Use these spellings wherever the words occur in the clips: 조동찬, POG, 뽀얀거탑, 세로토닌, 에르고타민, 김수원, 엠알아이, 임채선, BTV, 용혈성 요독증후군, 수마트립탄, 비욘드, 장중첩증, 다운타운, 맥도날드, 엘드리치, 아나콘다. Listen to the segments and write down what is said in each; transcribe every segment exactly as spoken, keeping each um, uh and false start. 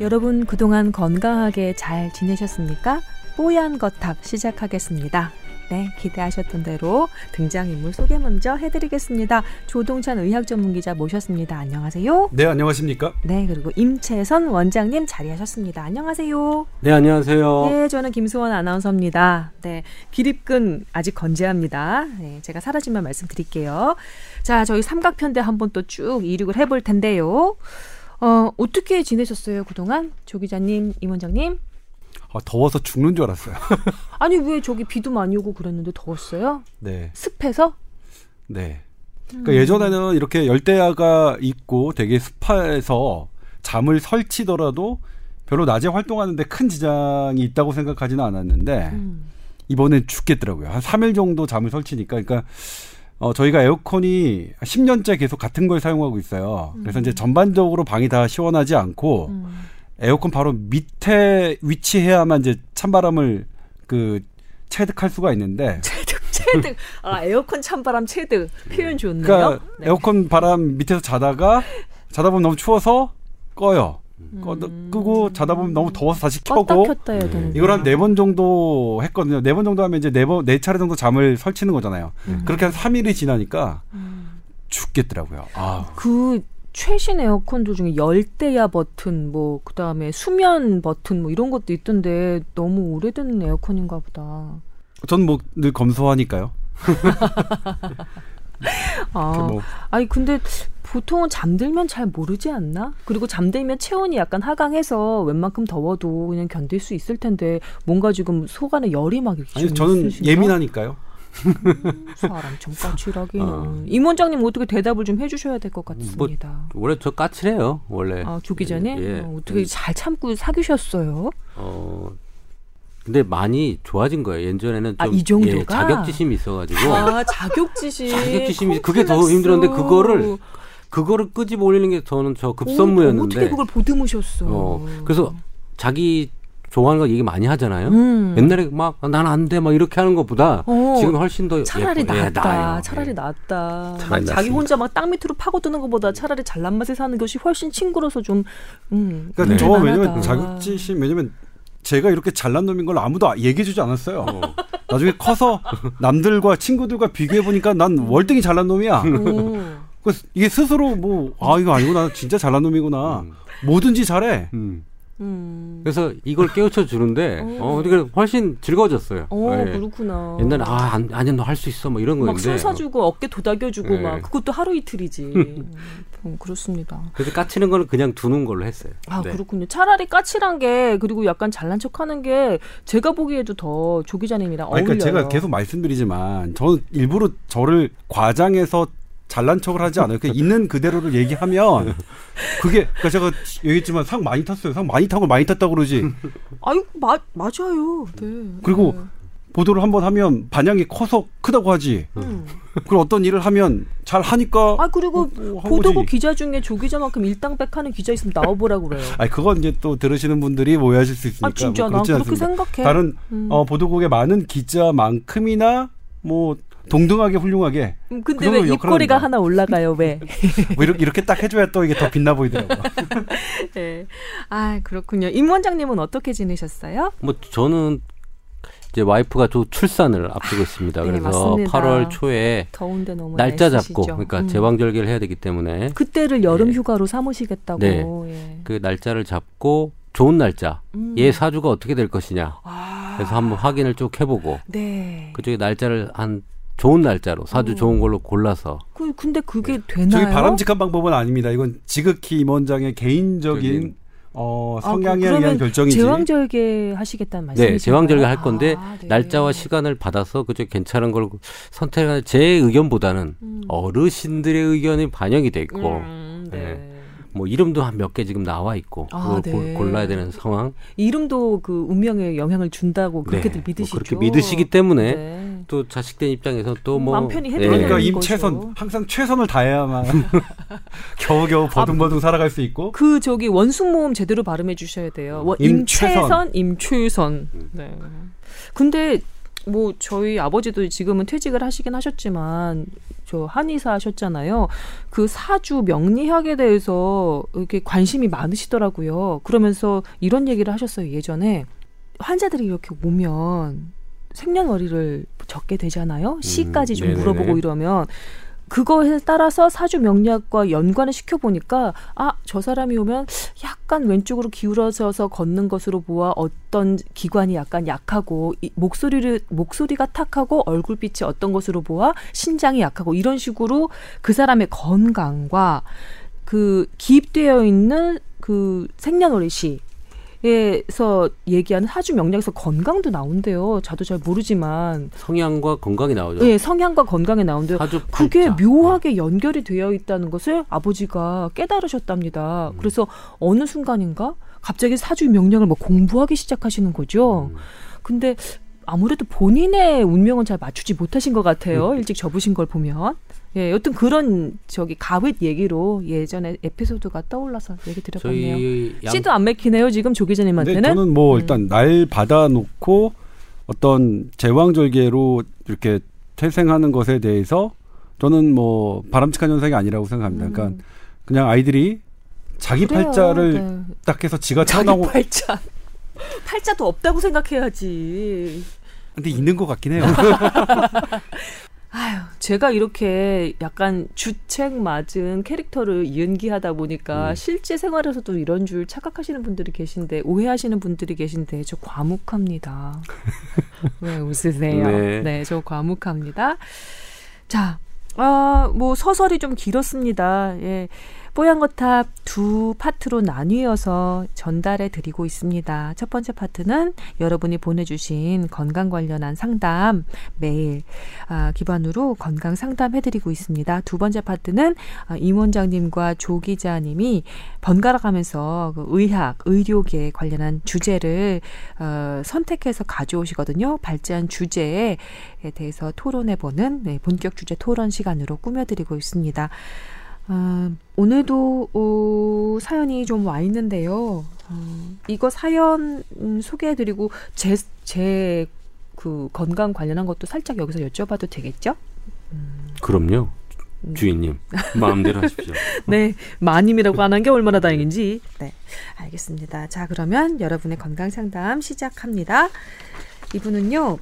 여러분 그동안 건강하게 잘 지내셨습니까? 뽀얀거탑 시작하겠습니다. 네, 기대하셨던 대로 등장인물 소개 먼저 해드리겠습니다. 조동찬 의학전문기자 모셨습니다. 안녕하세요. 네, 안녕하십니까. 네, 그리고 임채선 원장님 자리하셨습니다. 안녕하세요. 네, 안녕하세요. 네, 저는 김수원 아나운서입니다. 네, 기립근 아직 건재합니다. 네, 제가 사라지면 말씀드릴게요. 자, 저희 삼각편대 한번 또 쭉 이륙을 해볼 텐데요. 어, 어떻게 지내셨어요, 그동안? 조 기자님, 임 원장님? 아, 더워서 죽는 줄 알았어요. 아니, 왜 저기 비도 많이 오고 그랬는데 더웠어요? 네. 습해서? 네. 그러니까 음. 예전에는 이렇게 열대야가 있고 되게 습해서 잠을 설치더라도 별로 낮에 활동하는데 큰 지장이 있다고 생각하지는 않았는데 음. 이번엔 죽겠더라고요. 한 삼 일 정도 잠을 설치니까. 그러니까 어, 저희가 에어컨이 십 년째 계속 같은 걸 사용하고 있어요. 그래서 음. 이제 전반적으로 방이 다 시원하지 않고 음. 에어컨 바로 밑에 위치해야만 이제 찬바람을 그 체득할 수가 있는데. 체득, 체득. 아, 에어컨 찬바람 체득. 표현 좋네요. 그러니까 네. 에어컨 바람 밑에서 자다가 자다 보면 너무 추워서 꺼요. 꺼, 음. 끄고 자다 보면 너무 더워서 다시 켜고. 껐다 켰다 이걸 한 네 번 정도 했거든요. 네 번 정도 하면 이제 네 번, 네 차례 정도 잠을 설치는 거잖아요. 음. 그렇게 한 삼 일이 지나니까 음. 죽겠더라고요. 아. 그 최신 에어컨들 중에 열대야 버튼, 뭐 그다음에 수면 버튼 뭐 이런 것도 있던데 너무 오래된 에어컨인가 보다. 전 뭐 늘 검소하니까요. 아, 뭐. 아니 근데 보통은 잠들면 잘 모르지 않나? 그리고 잠들면 체온이 약간 하강해서 웬만큼 더워도 그냥 견딜 수 있을 텐데 뭔가 지금 속 안에 열이 막 이렇게. 아니, 저는 있으신가? 예민하니까요. 음, 사람 좀 까칠하기는. 아. 임 원장님 어떻게 대답을 좀 해주셔야 될 것 같습니다. 뭐, 원래 저 까칠해요, 원래. 아, 조 기자님? 예, 예. 어, 어떻게 잘 참고 사귀셨어요? 어, 근데 많이 좋아진 거예요. 예전에는 좀 아, 이 정도가? 예, 자격지심이 있어가지고. 아, 자격지심. 자격지심이 그게 더 힘들었는데 그거를 그거를 끄집어 올리는 게 저는 저 급선무였는데. 오, 어떻게 그걸 보듬으셨어? 어, 그래서 자기 좋아하는 거 얘기 많이 하잖아요. 음. 옛날에 막 난 안 돼 막 이렇게 하는 것보다 어, 지금 훨씬 더 차라리 예뻐. 낫다. 예, 차라리 예. 낫다. 차라리 자기 혼자 막 땅 밑으로 파고드는 것보다 차라리 잘난 맛에 사는 것이 훨씬 친구로서 좀. 음, 그러니까 네. 저 왜냐면 자격지심 왜냐면 제가 이렇게 잘난 놈인 걸 아무도 얘기해주지 않았어요. 어. 나중에 커서 남들과 친구들과 비교해 보니까 난 월등히 잘난 놈이야. 그래서 이게 스스로 뭐 아 이거 아니구나 진짜 잘난 놈이구나 음. 뭐든지 잘해. 음. 음. 그래서 이걸 깨우쳐 주는데 어, 훨씬 즐거워졌어요. 어, 네. 그렇구나. 옛날에 아 안, 아니야 너 할 수 있어 뭐 이런 거였는데 막 숨사주고 어깨 도닥여주고 네. 막 그것도 하루 이틀이지. 음, 그렇습니다. 그래서 까치는 거는 그냥 두는 걸로 했어요. 아 네. 그렇군요. 차라리 까칠한 게 그리고 약간 잘난 척하는 게 제가 보기에도 더 조 기자님이랑 어울려요. 그러니까 제가 계속 말씀드리지만 저는 일부러 저를 과장해서 잘난 척을 하지 않아요. 그냥 있는 그대로를 얘기하면 그게 그러니까 제가 얘기했지만 상 많이 탔어요. 상 많이 탄 걸 많이 탔다고 그러지. 아유 마, 맞아요. 네. 그리고 네. 보도를 한번 하면 반향이 커서 크다고 하지. 음. 그리고 어떤 일을 하면 잘 하니까. 아 그리고 어, 보도국 기자 중에 조 기자만큼 일당백하는 기자 있으면 나와보라고 그래요. 아 그건 이제 또 들으시는 분들이 오해하실 수 있으니까. 아 진짜 뭐 난 그렇게 생각해. 다른 음. 어, 보도국의 많은 기자만큼이나 뭐. 동등하게 훌륭하게. 음, 근데 왜 입꼬리가 하나 올라가요? 왜? 뭐 이렇게, 이렇게 딱 해줘야 또 이게 더 빛나 보이더라고요. 네. 아 그렇군요. 임 원장님은 어떻게 지내셨어요? 뭐 저는 이제 와이프가 또 출산을 앞두고 있습니다. 네, 그래서 맞습니다. 팔월 초에 더운데 너무 날짜 애쓰시죠. 잡고 그러니까 음. 제왕절개를 해야 되기 때문에 그때를 여름 네. 휴가로 삼으시겠다고. 네. 예. 그 날짜를 잡고 좋은 날짜 음. 얘 사주가 어떻게 될 것이냐. 아. 그래서 한번 확인을 쭉 해보고. 네. 그쪽에 날짜를 한 좋은 날짜로 사주 오. 좋은 걸로 골라서. 그, 근데 그게 네. 되나요? 저기 바람직한 방법은 아닙니다. 이건 지극히 임 원장의 개인적인 어, 성향에 아, 의한 결정이지. 제왕절개 하시겠다는 말씀이시죠? 네, 제왕절개 할 건데 아, 네. 날짜와 시간을 받아서 그저 괜찮은 걸 선택하는 제 의견보다는 음. 어르신들의 의견이 반영이 돼 있고. 음, 네. 네. 뭐 이름도 한 몇 개 지금 나와 있고 아, 그걸 네. 골라야 되는 상황. 이름도 그 운명에 영향을 준다고 그렇게들 네. 믿으시죠. 뭐 그렇게 믿으시기 때문에 네. 또 자식된 입장에서 또 뭐 음, 네. 그러니까 임채선 항상 최선을 다해야만 겨우겨우 버둥버둥 아, 살아갈 수 있고. 그 저기 원숭 모음 제대로 발음해 주셔야 돼요. 임채선, 임채선. 네. 근데 뭐 저희 아버지도 지금은 퇴직을 하시긴 하셨지만 저 한의사 하셨잖아요. 그 사주 명리학에 대해서 이렇게 관심이 많으시더라고요. 그러면서 이런 얘기를 하셨어요. 예전에 환자들이 이렇게 오면 생년월일을 적게 되잖아요. 시까지 좀 음, 물어보고 이러면 그거에 따라서 사주 명리학과 연관을 시켜보니까 아, 저 사람이 오면 약간 왼쪽으로 기울어져서 걷는 것으로 보아 어떤 기관이 약간 약하고 이 목소리를, 목소리가 탁하고 얼굴빛이 어떤 것으로 보아 신장이 약하고 이런 식으로 그 사람의 건강과 그 기입되어 있는 그 생년월일 시 에서 얘기하는 사주 명략에서 건강도 나온대요. 저도 잘 모르지만 성향과 건강이 나오죠. 네, 성향과 건강이 나온대요. 그게 묘하게 연결이 되어 있다는 것을 아버지가 깨달으셨답니다. 음. 그래서 어느 순간인가 갑자기 사주 명략을 막 공부하기 시작하시는 거죠. 음. 근데 아무래도 본인의 운명은 잘 맞추지 못하신 것 같아요. 음. 일찍 접으신 걸 보면. 예, 여튼 그런 저기 가윗 얘기로 예전에 에피소드가 떠올라서 얘기 드렸네요. 양... 씨도 안 맥히네요 지금 조 기자님한테는. 네, 저는 뭐 음. 일단 날 받아놓고 어떤 제왕절개로 이렇게 태생하는 것에 대해서 저는 뭐 바람직한 현상이 아니라고 생각합니다. 음. 그러니까 그냥 아이들이 자기 그래요. 팔자를 네. 딱 해서 지가 태어나고 자기 팔자 팔자도 없다고 생각해야지. 근데 있는 것 같긴 해요. 아유, 제가 이렇게 약간 주책 맞은 캐릭터를 연기하다 보니까 음. 실제 생활에서도 이런 줄 착각하시는 분들이 계신데 오해하시는 분들이 계신데 저 과묵합니다. 왜 웃으세요? 네, 네, 저 과묵합니다. 자, 아, 뭐 서설이 좀 길었습니다. 예. 뽀얀거탑 두 파트로 나뉘어서 전달해 드리고 있습니다. 첫 번째 파트는 여러분이 보내주신 건강 관련한 상담 메일 아, 기반으로 건강 상담해 드리고 있습니다. 두 번째 파트는 임 원장님과 조 기자님이 번갈아 가면서 의학, 의료계 관련한 주제를 어, 선택해서 가져오시거든요. 발제한 주제에 대해서 토론해보는 네, 본격 주제 토론 시간으로 꾸며드리고 있습니다. 아, 오늘도 어, 사연이 좀 와 있는데요. 어, 이거 사연 음, 소개해드리고 제, 제 그 건강 관련한 것도 살짝 여기서 여쭤봐도 되겠죠? 음. 그럼요. 주인님 마음대로 하십시오. 네, 마님이라고 안 한 게 얼마나 다행인지. 네, 알겠습니다. 자, 그러면 여러분의 건강 상담 시작합니다. 이분은요,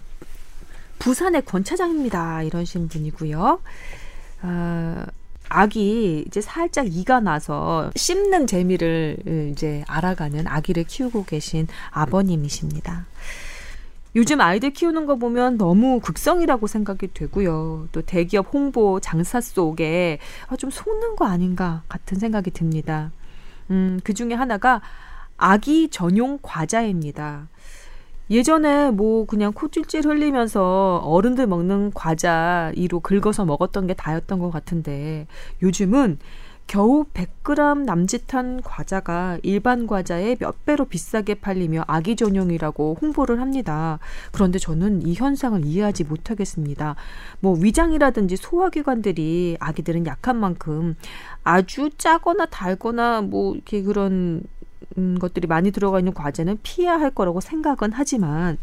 부산의 권 차장입니다. 이러신 분이고요. 아, 아기 이제 살짝 이가 나서 씹는 재미를 이제 알아가는 아기를 키우고 계신 아버님이십니다. 요즘 아이들 키우는 거 보면 너무 극성이라고 생각이 되고요. 또 대기업 홍보 장사 속에 좀 속는 거 아닌가 같은 생각이 듭니다. 음, 그 중에 하나가 아기 전용 과자입니다. 예전에 뭐 그냥 코찔찔 흘리면서 어른들 먹는 과자 이로 긁어서 먹었던 게 다였던 것 같은데 요즘은 겨우 백 그램 남짓한 과자가 일반 과자에 몇 배로 비싸게 팔리며 아기 전용이라고 홍보를 합니다. 그런데 저는 이 현상을 이해하지 못하겠습니다. 뭐 위장이라든지 소화기관들이 아기들은 약한 만큼 아주 짜거나 달거나 뭐 이렇게 그런 음, 것들이 많이 들어가 있는 과자는 피해야 할 거라고 생각은 하지만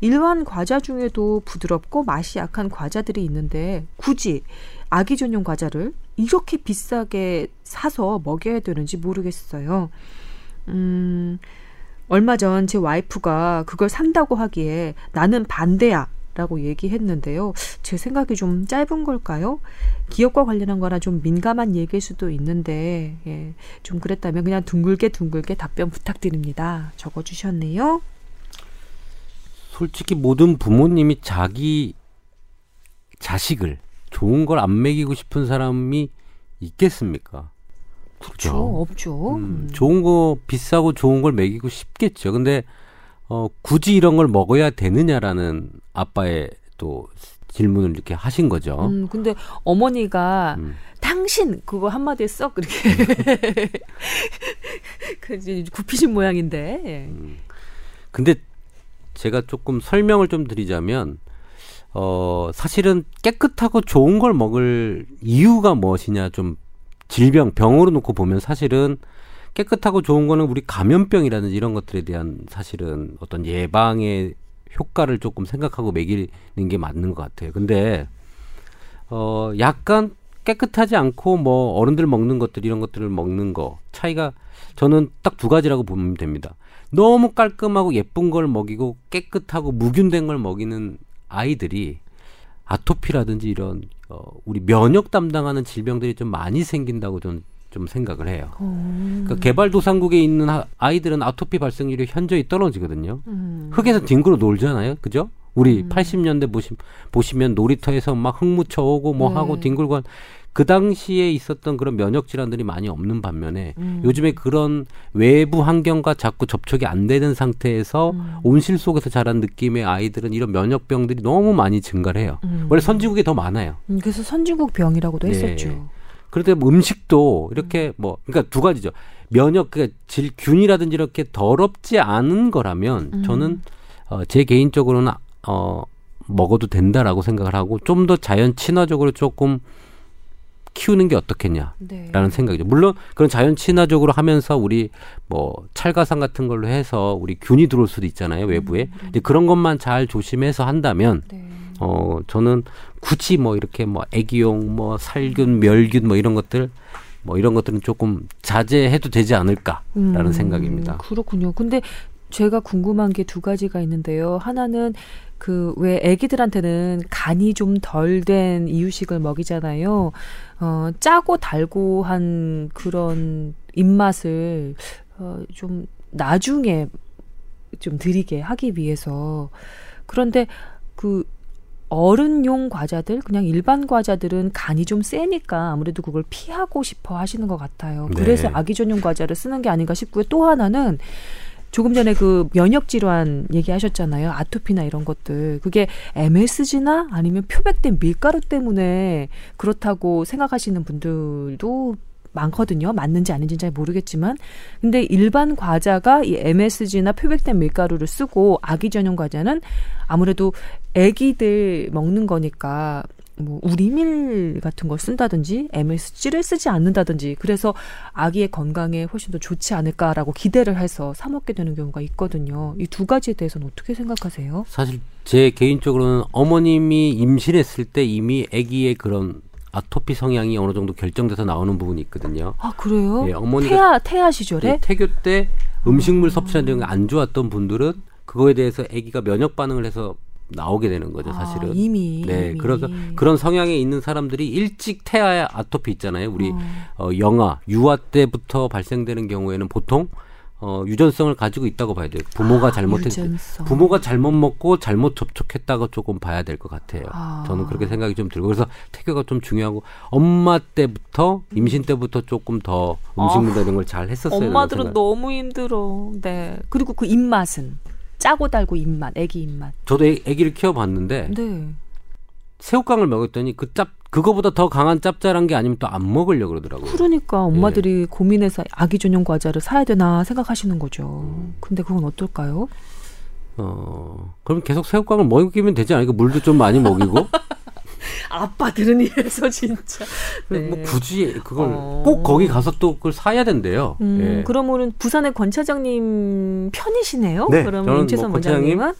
일반 과자 중에도 부드럽고 맛이 약한 과자들이 있는데 굳이 아기 전용 과자를 이렇게 비싸게 사서 먹여야 되는지 모르겠어요. 음, 얼마 전 제 와이프가 그걸 산다고 하기에 나는 반대야 라고 얘기했는데요. 제 생각이 좀 짧은 걸까요? 기업과 관련한 거나 좀 민감한 얘기일 수도 있는데 예, 좀 그랬다면 그냥 둥글게 둥글게 답변 부탁드립니다. 적어주셨네요. 솔직히 모든 부모님이 자기 자식을 좋은 걸 안 먹이고 싶은 사람이 있겠습니까? 그렇죠. 그렇죠. 없죠. 음, 좋은 거 비싸고 좋은 걸 먹이고 싶겠죠. 근데 어, 굳이 이런 걸 먹어야 되느냐라는 아빠의 또 질문을 이렇게 하신 거죠. 음, 근데 어머니가 음. 당신 그거 한마디에 썩 그렇게 굽히신 모양인데. 예. 음. 근데 제가 조금 설명을 좀 드리자면 어, 사실은 깨끗하고 좋은 걸 먹을 이유가 무엇이냐 좀 질병, 병으로 놓고 보면 사실은 깨끗하고 좋은 거는 우리 감염병이라든지 이런 것들에 대한 사실은 어떤 예방의 효과를 조금 생각하고 먹이는 게 맞는 것 같아요. 근데 어 약간 깨끗하지 않고 뭐 어른들 먹는 것들 이런 것들을 먹는 거 차이가 저는 딱 두 가지라고 보면 됩니다. 너무 깔끔하고 예쁜 걸 먹이고 깨끗하고 무균된 걸 먹이는 아이들이 아토피라든지 이런 어, 우리 면역 담당하는 질병들이 좀 많이 생긴다고 저는 좀 생각을 해요. 그러니까 개발도상국에 있는 하, 아이들은 아토피 발생률이 현저히 떨어지거든요. 음. 흙에서 뒹굴어 놀잖아요, 그죠? 우리 음. 팔십 년대 보시, 보시면 놀이터에서 막 흙 묻혀오고 뭐 네. 하고 뒹굴고 한, 그 당시에 있었던 그런 면역 질환들이 많이 없는 반면에 음. 요즘에 그런 외부 환경과 자꾸 접촉이 안 되는 상태에서 음. 온실 속에서 자란 느낌의 아이들은 이런 면역병들이 너무 많이 증가를 해요. 음. 원래 선진국이 더 많아요. 음, 그래서 선진국 병이라고도 네. 했었죠. 그런데 뭐 음식도 이렇게 뭐 그러니까 두 가지죠. 면역 그러니까 질균이라든지 이렇게 더럽지 않은 거라면 음. 저는 어, 제 개인적으로는 어, 먹어도 된다라고 생각을 하고 좀 더 자연 친화적으로 조금 키우는 게 어떻겠냐라는 네. 생각이죠. 물론 그런 자연 친화적으로 하면서 우리 뭐 찰가상 같은 걸로 해서 우리 균이 들어올 수도 있잖아요, 외부에. 음, 음. 이제 그런 것만 잘 조심해서 한다면 네. 어 저는 굳이 뭐 이렇게 뭐 애기용 뭐 살균, 멸균 뭐 이런 것들 뭐 이런 것들은 조금 자제해도 되지 않을까라는 음, 생각입니다. 그렇군요. 근데 제가 궁금한 게 두 가지가 있는데요. 하나는 그 왜 애기들한테는 간이 좀 덜 된 이유식을 먹이잖아요. 어, 짜고 달고 한 그런 입맛을 어, 좀 나중에 좀 드리게 하기 위해서. 그런데 그 어른용 과자들, 그냥 일반 과자들은 간이 좀 세니까 아무래도 그걸 피하고 싶어 하시는 것 같아요. 그래서 네. 아기 전용 과자를 쓰는 게 아닌가 싶고요. 또 하나는 조금 전에 그 면역질환 얘기하셨잖아요. 아토피나 이런 것들. 그게 엠에스지나 아니면 표백된 밀가루 때문에 그렇다고 생각하시는 분들도 많거든요. 맞는지 아닌지 잘 모르겠지만. 근데 일반 과자가 이 엠에스지나 표백된 밀가루를 쓰고 아기 전용 과자는 아무래도 애기들 먹는 거니까 뭐 우리밀 같은 걸 쓴다든지 엠에스지를 쓰지 않는다든지 그래서 아기의 건강에 훨씬 더 좋지 않을까라고 기대를 해서 사 먹게 되는 경우가 있거든요. 이 두 가지에 대해서는 어떻게 생각하세요? 사실 제 개인적으로는 어머님이 임신했을 때 이미 아기의 그런 아토피 성향이 어느 정도 결정돼서 나오는 부분이 있거든요. 아 그래요? 예, 어머니가 태아, 태아 시절에? 예, 태교 때 음식물 음. 섭취하는 게 안 좋았던 분들은 그거에 대해서 아기가 면역 반응을 해서 나오게 되는 거죠, 사실은. 아, 이미. 네, 이미. 그래서 그런 성향에 있는 사람들이 일찍 태아의 아토피 있잖아요. 우리 어. 어, 영아, 유아 때부터 발생되는 경우에는 보통 어, 유전성을 가지고 있다고 봐야 돼요. 부모가 아, 잘못했, 부모가 잘못 먹고 잘못 접촉했다고 조금 봐야 될 것 같아요. 아. 저는 그렇게 생각이 좀 들고 그래서 태교가 좀 중요하고 엄마 때부터 임신 때부터 조금 더 음식물 아. 이런 걸 잘 했었어야 되는 엄마들은 너무 힘들어. 네. 그리고 그 입맛은. 짜고 달고 입맛, 애기 입맛. 저도 애기를 키워봤는데 네. 새우깡을 먹였더니 그 짭, 그거보다 더 강한 짭짤한 게 아니면 또 안 먹으려고 그러더라고요. 그러니까 엄마들이 예. 고민해서 아기 전용 과자를 사야 되나 생각하시는 거죠. 음. 근데 그건 어떨까요? 어, 그럼 계속 새우깡을 먹이면 되지 않을까? 물도 좀 많이 먹이고. 아빠들은 이래서 진짜 네. 뭐 굳이 그걸 어. 꼭 거기 가서 또 그걸 사야 된대요. 음, 예. 그러면은 부산의 권 차장님 편이시네요. 네, 그러면 임채선 뭐 원장님은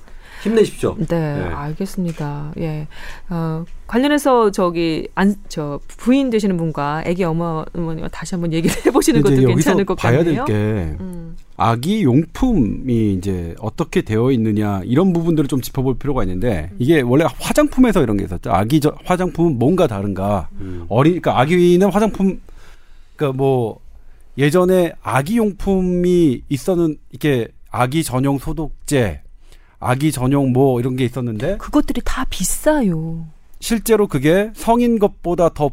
힘내십시오. 네, 네. 알겠습니다. 예, 어, 관련해서 저기 안, 저 부인 되시는 분과 아기 어머, 어머니와 다시 한번 얘기를 해보시는 것도 괜찮을 것 같네요. 봐야 될 게 음. 아기 용품이 이제 어떻게 되어 있느냐 이런 부분들을 좀 짚어볼 필요가 있는데 이게 원래 화장품에서 이런 게 있었죠. 아기 저, 화장품은 뭔가 다른가. 음. 어린 그러니까 아기는 화장품 그러니까 뭐 예전에 아기 용품이 있었는 이렇게 아기 전용 소독제 아기 전용 뭐 이런 게 있었는데 그것들이 다 비싸요. 실제로 그게 성인 것보다 더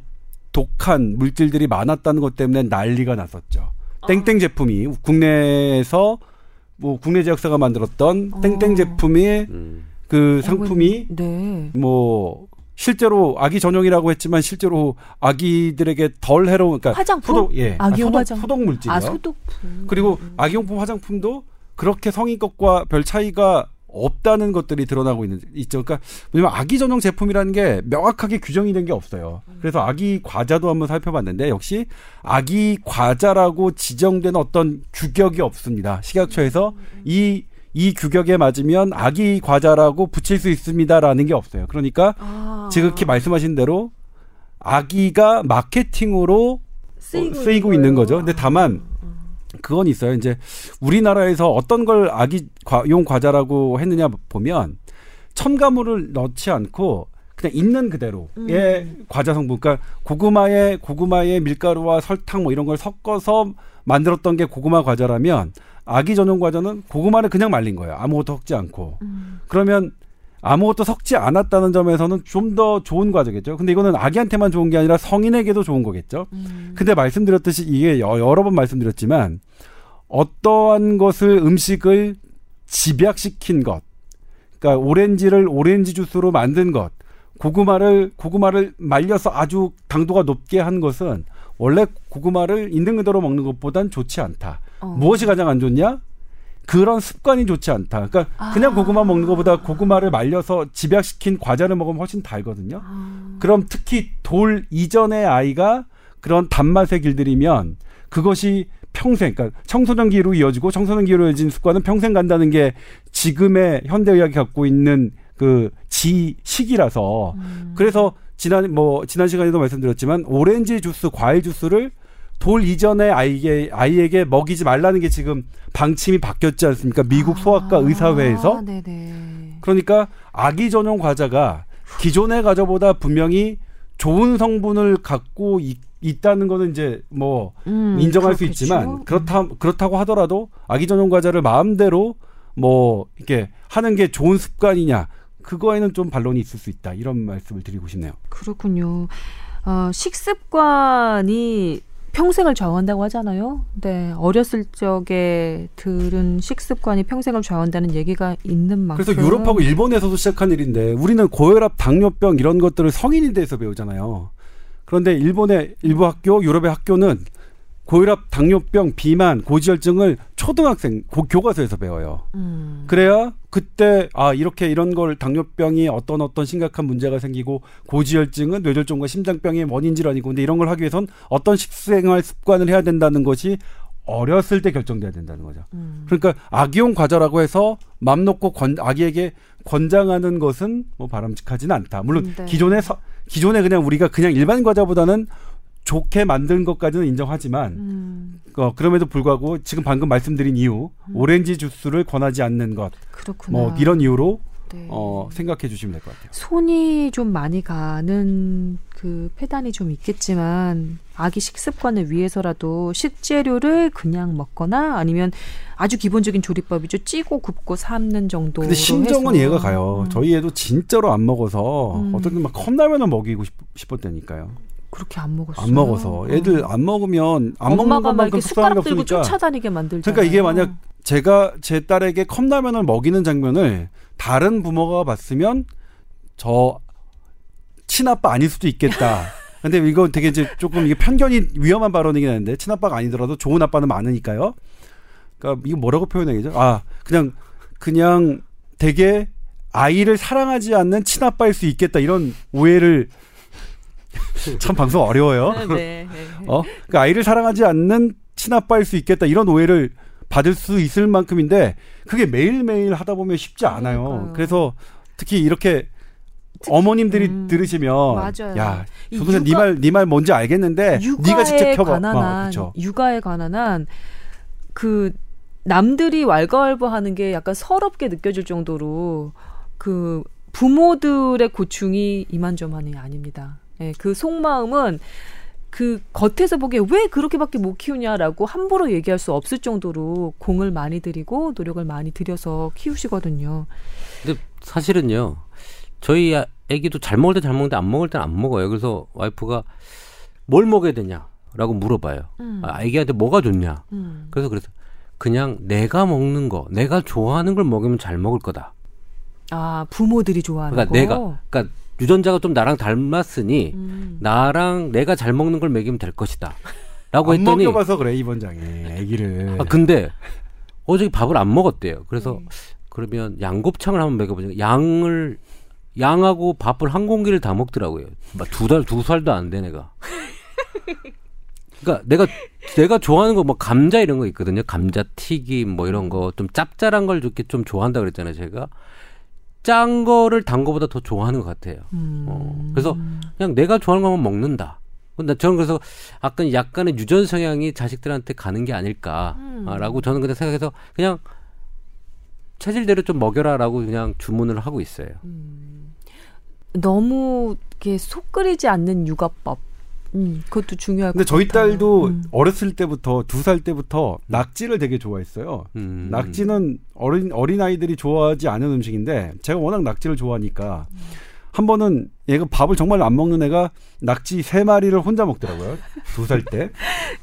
독한 물질들이 많았다는 것 때문에 난리가 났었죠. 어. 땡땡 제품이 국내에서 뭐 국내 제약사가 만들었던 어. 땡땡 제품이 음. 그 상품이 어, 네. 뭐 실제로 아기 전용이라고 했지만 실제로 아기들에게 덜 해로운 그러니까 화장품 소독, 예. 아기용 아, 소독, 화장 소독 물질이요. 아 소독품 그리고 아기용품 화장품도 그렇게 성인 것과 별 차이가 없다는 것들이 드러나고 있는, 있죠. 그러니까, 왜냐면 아기 전용 제품이라는 게 명확하게 규정이 된 게 없어요. 그래서 아기 과자도 한번 살펴봤는데, 역시 아기 과자라고 지정된 어떤 규격이 없습니다. 식약처에서 이 이 규격에 맞으면 아기 과자라고 붙일 수 있습니다라는 게 없어요. 그러니까 아. 지극히 말씀하신 대로 아기가 마케팅으로 쓰이고, 어, 쓰이고 있는 거죠. 근데 다만 그건 있어요. 이제 우리나라에서 어떤 걸 아기용 과자라고 했느냐 보면 첨가물을 넣지 않고 그냥 있는 그대로의 음. 과자 성분, 그러니까 고구마에 고구마에 밀가루와 설탕 뭐 이런 걸 섞어서 만들었던 게 고구마 과자라면 아기 전용 과자는 고구마를 그냥 말린 거예요. 아무것도 섞지 않고. 음. 그러면 아무것도 섞지 않았다는 점에서는 좀 더 좋은 과자겠죠. 근데 이거는 아기한테만 좋은 게 아니라 성인에게도 좋은 거겠죠. 음. 근데 말씀드렸듯이 이게 여러 번 말씀드렸지만 어떠한 것을 음식을 집약시킨 것, 그러니까 오렌지를 오렌지 주스로 만든 것, 고구마를 고구마를 말려서 아주 당도가 높게 한 것은 원래 고구마를 있는 그대로 먹는 것보단 좋지 않다. 어. 무엇이 가장 안 좋냐? 그런 습관이 좋지 않다. 그러니까 아. 그냥 고구마 먹는 것보다 고구마를 말려서 집약시킨 과자를 먹으면 훨씬 달거든요. 아. 그럼 특히 돌 이전의 아이가 그런 단맛에 길들이면 그것이 평생, 그러니까 청소년기로 이어지고 청소년기로 이어진 습관은 평생 간다는 게 지금의 현대의학이 갖고 있는 그 지식이라서 음. 그래서 지난 뭐 지난 시간에도 말씀드렸지만 오렌지 주스, 과일 주스를 돌 이전에 아이에게, 아이에게 먹이지 말라는 게 지금 방침이 바뀌었지 않습니까? 미국 소아과 아, 의사회에서. 네네. 그러니까 아기 전용 과자가 기존의 과자보다 분명히 좋은 성분을 갖고 있, 있다는 거는 이제 뭐 음, 인정할 그렇겠죠? 수 있지만 그렇다 그렇다고 하더라도 아기 전용 과자를 마음대로 뭐 이렇게 하는 게 좋은 습관이냐? 그거에는 좀 반론이 있을 수 있다. 이런 말씀을 드리고 싶네요. 그렇군요. 어, 식습관이 평생을 좌우한다고 하잖아요. 네, 어렸을 적에 들은 식습관이 평생을 좌우한다는 얘기가 있는 만큼. 그래서 유럽하고 일본에서도 시작한 일인데 우리는 고혈압, 당뇨병 이런 것들을 성인이 돼서 배우잖아요. 그런데 일본의 일부 학교, 유럽의 학교는 고혈압, 당뇨병, 비만, 고지혈증을 초등학생 고, 교과서에서 배워요. 음. 그래야 그때 아 이렇게 이런 걸 당뇨병이 어떤 어떤 심각한 문제가 생기고 고지혈증은 뇌졸중과 심장병의 원인 질환이고 근데 이런 걸 하기 위해선 어떤 식생활 습관을 해야 된다는 것이 어렸을 때 결정돼야 된다는 거죠. 음. 그러니까 아기용 과자라고 해서 맘 놓고 권, 아기에게 권장하는 것은 뭐 바람직하진 않다. 물론 네. 기존에 기존에 그냥 우리가 그냥 일반 과자보다는 좋게 만든 것까지는 인정하지만 음. 어, 그럼에도 불구하고 지금 방금 말씀드린 이유 음. 오렌지 주스를 권하지 않는 것 그렇구나. 뭐 이런 이유로 네. 어, 생각해 주시면 될 것 같아요. 손이 좀 많이 가는 그 폐단이 좀 있겠지만 아기 식습관을 위해서라도 식재료를 그냥 먹거나 아니면 아주 기본적인 조리법이죠. 찌고 굽고 삶는 정도. 근데 심정은 해서. 얘가 가요. 음. 저희 애도 진짜로 안 먹어서 음. 어떻게 막 컵라면을 먹이고 싶, 싶었다니까요. 그렇게 안 먹었어요. 안 먹어서. 애들 안 먹으면 안 먹는 것만큼 속상한 게 없으니까. 엄마가 막 이렇게 숟가락 들고 쫓아다니게 만들잖아요. 그러니까 이게 만약 제가 제 딸에게 컵라면을 먹이는 장면을 다른 부모가 봤으면 저 친아빠 아닐 수도 있겠다. 근데 이거 되게 이제 조금 이게 편견이 위험한 발언이긴 한데 친아빠가 아니더라도 좋은 아빠는 많으니까요. 그러니까 이거 뭐라고 표현해야죠? 아 그냥 그냥 되게 아이를 사랑하지 않는 친아빠일 수 있겠다. 이런 오해를 참 방송 어려워요. 네, 네. 어, 그러니까 아이를 사랑하지 않는 친아빠일 수 있겠다 이런 오해를 받을 수 있을 만큼인데 그게 매일매일 하다 보면 쉽지 않아요. 그러니까요. 그래서 특히 이렇게 특히, 어머님들이 음, 들으시면 맞아요. 야, 조동찬 네 말, 네 말 뭔지 알겠는데 네가 직접 켜봐. 아, 그렇죠. 육아에 관한한 그 남들이 왈가왈부하는 게 약간 서럽게 느껴질 정도로 그 부모들의 고충이 이만저만이 아닙니다. 네, 그 속마음은 그 겉에서 보기에 왜 그렇게밖에 못 키우냐라고 함부로 얘기할 수 없을 정도로 공을 많이 들이고 노력을 많이 들여서 키우시거든요. 근데 사실은요. 저희 애기도 잘 먹을 때 잘 먹는데 안 먹을 때는 안 먹어요. 그래서 와이프가 뭘 먹어야 되냐라고 물어봐요. 음. 아, 애기한테 뭐가 좋냐. 음. 그래서 그래서 그냥 내가 먹는 거, 내가 좋아하는 걸 먹으면 잘 먹을 거다. 아, 부모들이 좋아하는 그러니까 거. 내가, 그러니까 유전자가 좀 나랑 닮았으니 음. 나랑 내가 잘 먹는 걸 먹이면 될 것이다 라고 했더니 안 먹여봐서 그래 이번 장에 애기를 아, 근데 어저께 밥을 안 먹었대요. 그래서 음. 그러면 양곱창을 한번 먹여보자. 양을 양하고 밥을 한 공기를 다 먹더라고요. 두 달, 두 살도 안 된 애가 그러니까 내가 내가 좋아하는 거 뭐 감자 이런 거 있거든요. 감자 튀김 뭐 이런 거 좀 짭짤한 걸 이렇게 좀 좋아한다 그랬잖아요. 제가 짠 거를 단 거보다 더 좋아하는 것 같아요. 음. 어. 그래서 그냥 내가 좋아하는 것만 먹는다. 근데 저는 그래서 약간 약간의 유전 성향이 자식들한테 가는 게 아닐까라고 음. 저는 그냥 생각해서 그냥 체질대로 좀 먹여라라고 그냥 주문을 하고 있어요. 음. 너무 이렇게 속 끓이지 않는 육아법. 음, 그것도 중요할 것 같아요. 근데 저희 딸도 음. 어렸을 때부터 두 살 때부터 낙지를 되게 좋아했어요. 음. 낙지는 어린 어린아이들이 좋아하지 않은 음식인데 제가 워낙 낙지를 좋아하니까 음. 한 번은 얘가 밥을 정말 안 먹는 애가 낙지 세 마리를 혼자 먹더라고요. 두 살 때.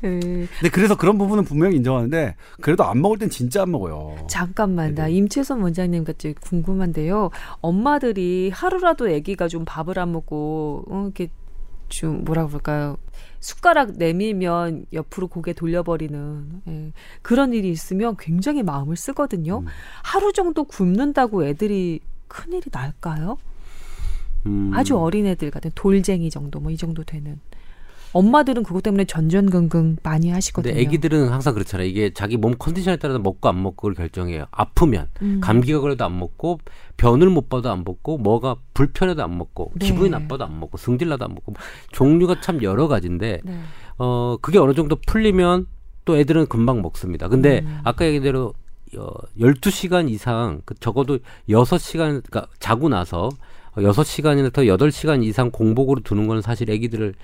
네. 근데 그래서 그런 부분은 분명히 인정하는데 그래도 안 먹을 땐 진짜 안 먹어요. 잠깐만, 나 임채선 원장님 같이 궁금한데요. 엄마들이 하루라도 아기가 좀 밥을 안 먹고 어, 이렇게 좀 뭐라고 볼까요? 숟가락 내밀면 옆으로 고개 돌려버리는 예. 그런 일이 있으면 굉장히 마음을 쓰거든요. 음. 하루 정도 굶는다고 애들이 큰일이 날까요? 음. 아주 어린 애들 같은 돌쟁이 정도 뭐 이 정도 되는 엄마들은 그것 때문에 전전긍긍 많이 하시거든요. 근데 애기들은 항상 그렇잖아요. 이게 자기 몸 컨디션에 따라서 먹고 안 먹고를 결정해요. 아프면 음. 감기가 걸려도 안 먹고 변을 못 봐도 안 먹고 뭐가 불편해도 안 먹고 네. 기분이 나빠도 안 먹고 승질나도 안 먹고 종류가 참 여러 가지인데 네. 어, 그게 어느 정도 풀리면 또 애들은 금방 먹습니다. 근데 음. 아까 얘기한 대로 열두 시간 이상 적어도 여섯 시간 그러니까 자고 나서 여섯 시간이나 더 여덟 시간 이상 공복으로 두는 건 사실 애기들을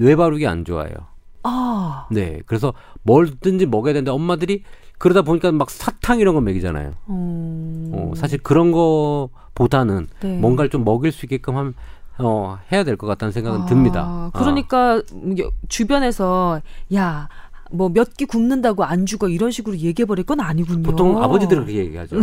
뇌바르기 안 좋아해요. 아. 네. 그래서 뭐든지 먹어야 되는데 엄마들이 그러다 보니까 막 사탕 이런 거 먹이잖아요. 음. 어, 사실 그런 거보다는 네. 뭔가를 좀 먹일 수 있게끔 하면 어, 해야 될 것 같다는 생각은 아. 듭니다. 그러니까 아. 주변에서 야, 뭐 몇 끼 굶는다고 안 죽어 이런 식으로 얘기해버릴 건 아니군요. 보통 아버지들은 그렇게 얘기하죠. 어.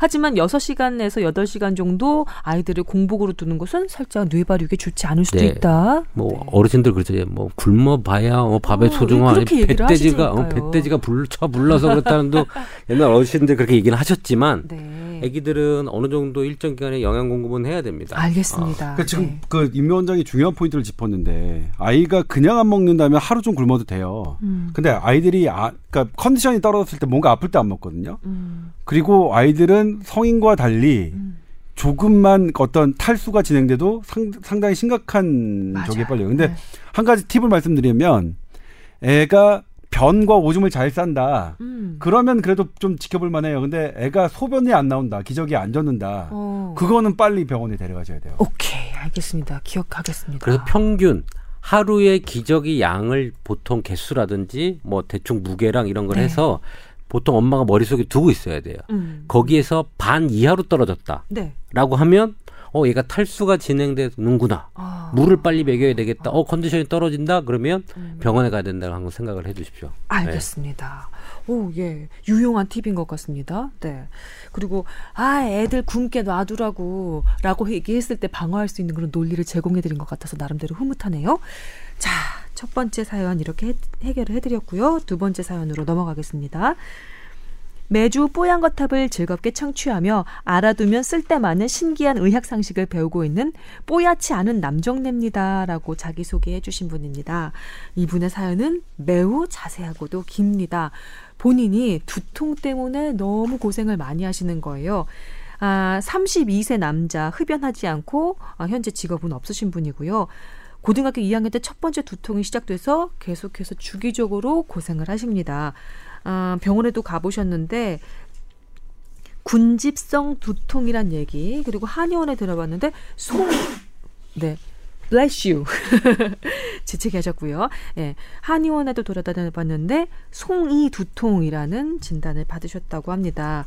하지만 여섯 시간에서 여덟 시간 정도 아이들을 공복으로 두는 것은 살짝 뇌발육에 좋지 않을 수도 네. 있다. 뭐 네. 어르신들 그렇죠. 뭐 굶어봐야 어, 밥의 어, 소중함. 배돼지가 어, 배돼지가 불쳐 불러서 그렇다는도 옛날 어르신들 그렇게 얘기는 하셨지만 네. 애기들은 어느 정도 일정 기간에 영양 공급은 해야 됩니다. 알겠습니다. 어. 그러니까 지금 네. 그 임 위원장이 중요한 포인트를 짚었는데 아이가 그냥 안 먹는다면 하루 좀 굶어도 돼요. 음. 근데 아이들이 아, 그러니까 컨디션이 떨어졌을 때 뭔가 아플 때 안 먹거든요. 음. 그리고 아이들은 성인과 달리 음. 조금만 어떤 탈수가 진행돼도 상, 상당히 심각한 맞아요. 적이 빨려요. 근데 네. 한 가지 팁을 말씀드리면 애가 변과 오줌을 잘 싼다. 음. 그러면 그래도 좀 지켜볼 만해요. 근데 애가 소변이 안 나온다. 기저귀 안 젖는다. 오. 그거는 빨리 병원에 데려가셔야 돼요. 오케이. 알겠습니다. 기억하겠습니다. 그래서 평균. 하루의 기저귀 양을 보통 개수라든지 뭐 대충 무게랑 이런 걸 네. 해서 보통 엄마가 머릿속에 두고 있어야 돼요. 음. 거기에서 반 이하로 떨어졌다라고 네. 하면 어 얘가 탈수가 진행되는구나. 아. 물을 빨리 먹여야 되겠다. 어 컨디션이 떨어진다. 그러면 음. 병원에 가야 된다고 한번 생각을 해 주십시오. 알겠습니다. 네. 오, 예. 유용한 팁인 것 같습니다. 네. 그리고, 아, 애들 굶게 놔두라고, 라고 얘기했을 때 방어할 수 있는 그런 논리를 제공해드린 것 같아서 나름대로 흐뭇하네요. 자, 첫 번째 사연 이렇게 해, 해결을 해드렸고요. 두 번째 사연으로 넘어가겠습니다. 매주 뽀얀거탑을 즐겁게 청취하며 알아두면 쓸데 많은 신기한 의학상식을 배우고 있는 뽀얗지 않은 남정네입니다. 라고 자기소개해 주신 분입니다. 이분의 사연은 매우 자세하고도 깁니다. 본인이 두통 때문에 너무 고생을 많이 하시는 거예요. 아, 삼십이 세 남자, 흡연하지 않고 아, 현재 직업은 없으신 분이고요. 고등학교 이 학년 때 첫 번째 두통이 시작돼서 계속해서 주기적으로 고생을 하십니다. 아, 병원에도 가보셨는데 군집성 두통이란 얘기 그리고 한의원에 들어봤는데 소... 네, bless you 지치게 하셨고요. 예, 한의원에도 돌아다녀봤는데 송이 두통이라는 진단을 받으셨다고 합니다.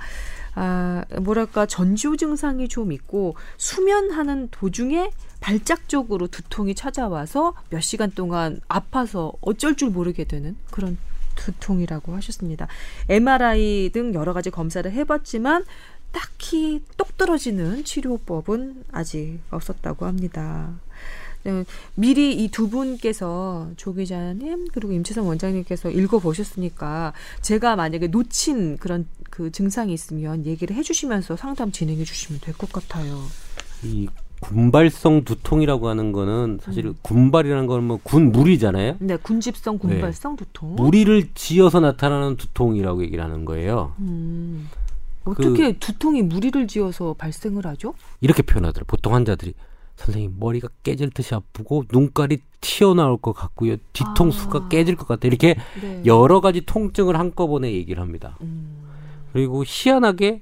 아, 뭐랄까 전조 증상이 좀 있고 수면하는 도중에 발작적으로 두통이 찾아와서 몇 시간 동안 아파서 어쩔 줄 모르게 되는 그런 두통이라고 하셨습니다. 엠알아이 등 여러 가지 검사를 해봤지만 딱히 똑 떨어지는 치료법은 아직 없었다고 합니다. 미리 이 두 분께서 조 기자님 그리고 임채선 원장님께서 읽어보셨으니까 제가 만약에 놓친 그런 그 증상이 있으면 얘기를 해주시면서 상담 진행해 주시면 될 것 같아요. 이 군발성 두통이라고 하는 거는 사실 음. 군발이라는 건 뭐 군 무리잖아요. 네, 군집성 군발성 네. 두통. 무리를 지어서 나타나는 두통이라고 얘기를 하는 거예요. 음. 어떻게 그, 두통이 무리를 지어서 발생을 하죠? 이렇게 표현하더라고요. 보통 환자들이 선생님 머리가 깨질 듯이 아프고 눈깔이 튀어나올 것 같고요. 뒤통수가 아. 깨질 것 같아요. 이렇게 네. 여러 가지 통증을 한꺼번에 얘기를 합니다. 음. 그리고 희한하게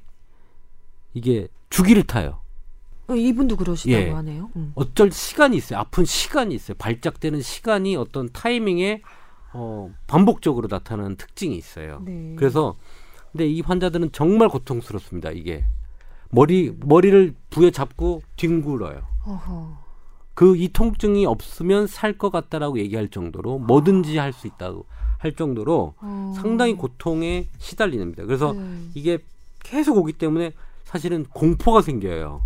이게 주기를 타요. 이분도 그러시다고 예. 하네요. 음. 어쩔 시간이 있어요. 아픈 시간이 있어요. 발작되는 시간이 어떤 타이밍에 어, 반복적으로 나타나는 특징이 있어요. 네. 그래서 근데 이 환자들은 정말 고통스럽습니다. 이게 머리 머리를 부여잡고 뒹굴어요. 그 이 통증이 없으면 살 것 같다라고 얘기할 정도로 뭐든지 할 수 있다고 할 정도로 어. 상당히 고통에 시달립니다. 그래서 네. 이게 계속 오기 때문에 사실은 공포가 생겨요.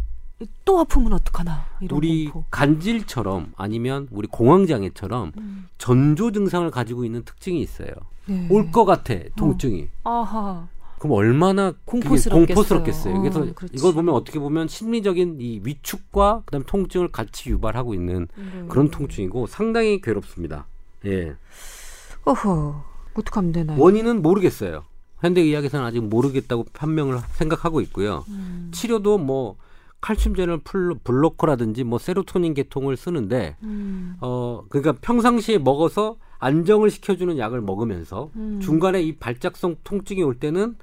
또 아프면 어떡하나 이런 우리 공포. 간질처럼 아니면 우리 공황장애처럼 음. 전조 증상을 가지고 있는 특징이 있어요. 네. 올 것 같아 통증이. 어. 아하. 그럼 얼마나 공포스럽겠어요. 공포스럽겠어요. 어, 그래서 그렇지. 이걸 보면 어떻게 보면 심리적인 이 위축과 그다음 통증을 같이 유발하고 있는 네. 그런 통증이고 상당히 괴롭습니다. 예. 어허. 어떡하면 되나요? 원인은 모르겠어요. 현대의학에서는 아직 모르겠다고 판명을 생각하고 있고요. 음. 치료도 뭐 칼슘 제널 블로커라든지 뭐 세로토닌 계통을 쓰는데 음. 어 그러니까 평상시에 먹어서 안정을 시켜주는 약을 먹으면서 음. 중간에 이 발작성 통증이 올 때는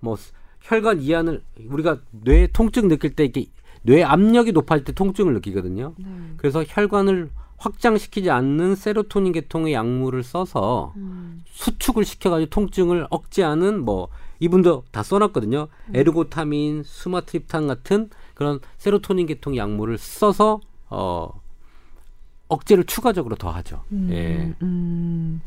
뭐 혈관 이완을 우리가 뇌 통증 느낄 때 이렇게 뇌 압력이 높아질 때 통증을 느끼거든요. 네. 그래서 혈관을 확장시키지 않는 세로토닌 계통의 약물을 써서 음. 수축을 시켜가지고 통증을 억제하는 뭐 이분도 다 써놨거든요. 음. 에르고타민, 수마트립탄 같은 그런 세로토닌 계통 약물을 써서 어, 억제를 추가적으로 더하죠. 음, 예. 음.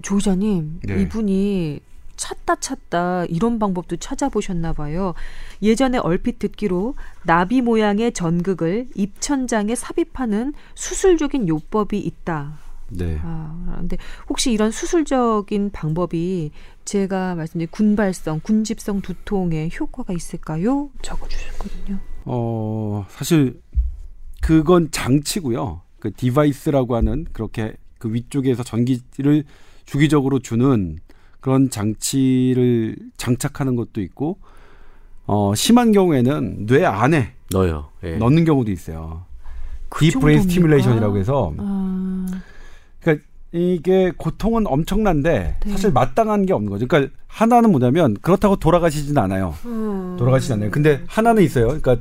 조의자님 네. 이분이 찾다 찾다 이런 방법도 찾아보셨나 봐요. 예전에 얼핏 듣기로 나비 모양의 전극을 입천장에 삽입하는 수술적인 요법이 있다. 네. 아, 그런데 혹시 이런 수술적인 방법이 제가 말씀드린 군발성, 군집성 두통에 효과가 있을까요? 적어주셨거든요. 어, 사실 그건 장치고요. 그 디바이스라고 하는 그렇게 그 위쪽에서 전기를 주기적으로 주는 그런 장치를 장착하는 것도 있고 어, 심한 경우에는 뇌 안에 넣어요. 예. 넣는 경우도 있어요. 그 딥 브레인 스티뮬레이션이라고 해서 아... 그러니까 이게 고통은 엄청난데 네. 사실 마땅한 게 없는 거죠. 그러니까 하나는 뭐냐면 그렇다고 돌아가시진 않아요. 음. 돌아가시진 않아요. 근데 하나는 있어요. 그러니까,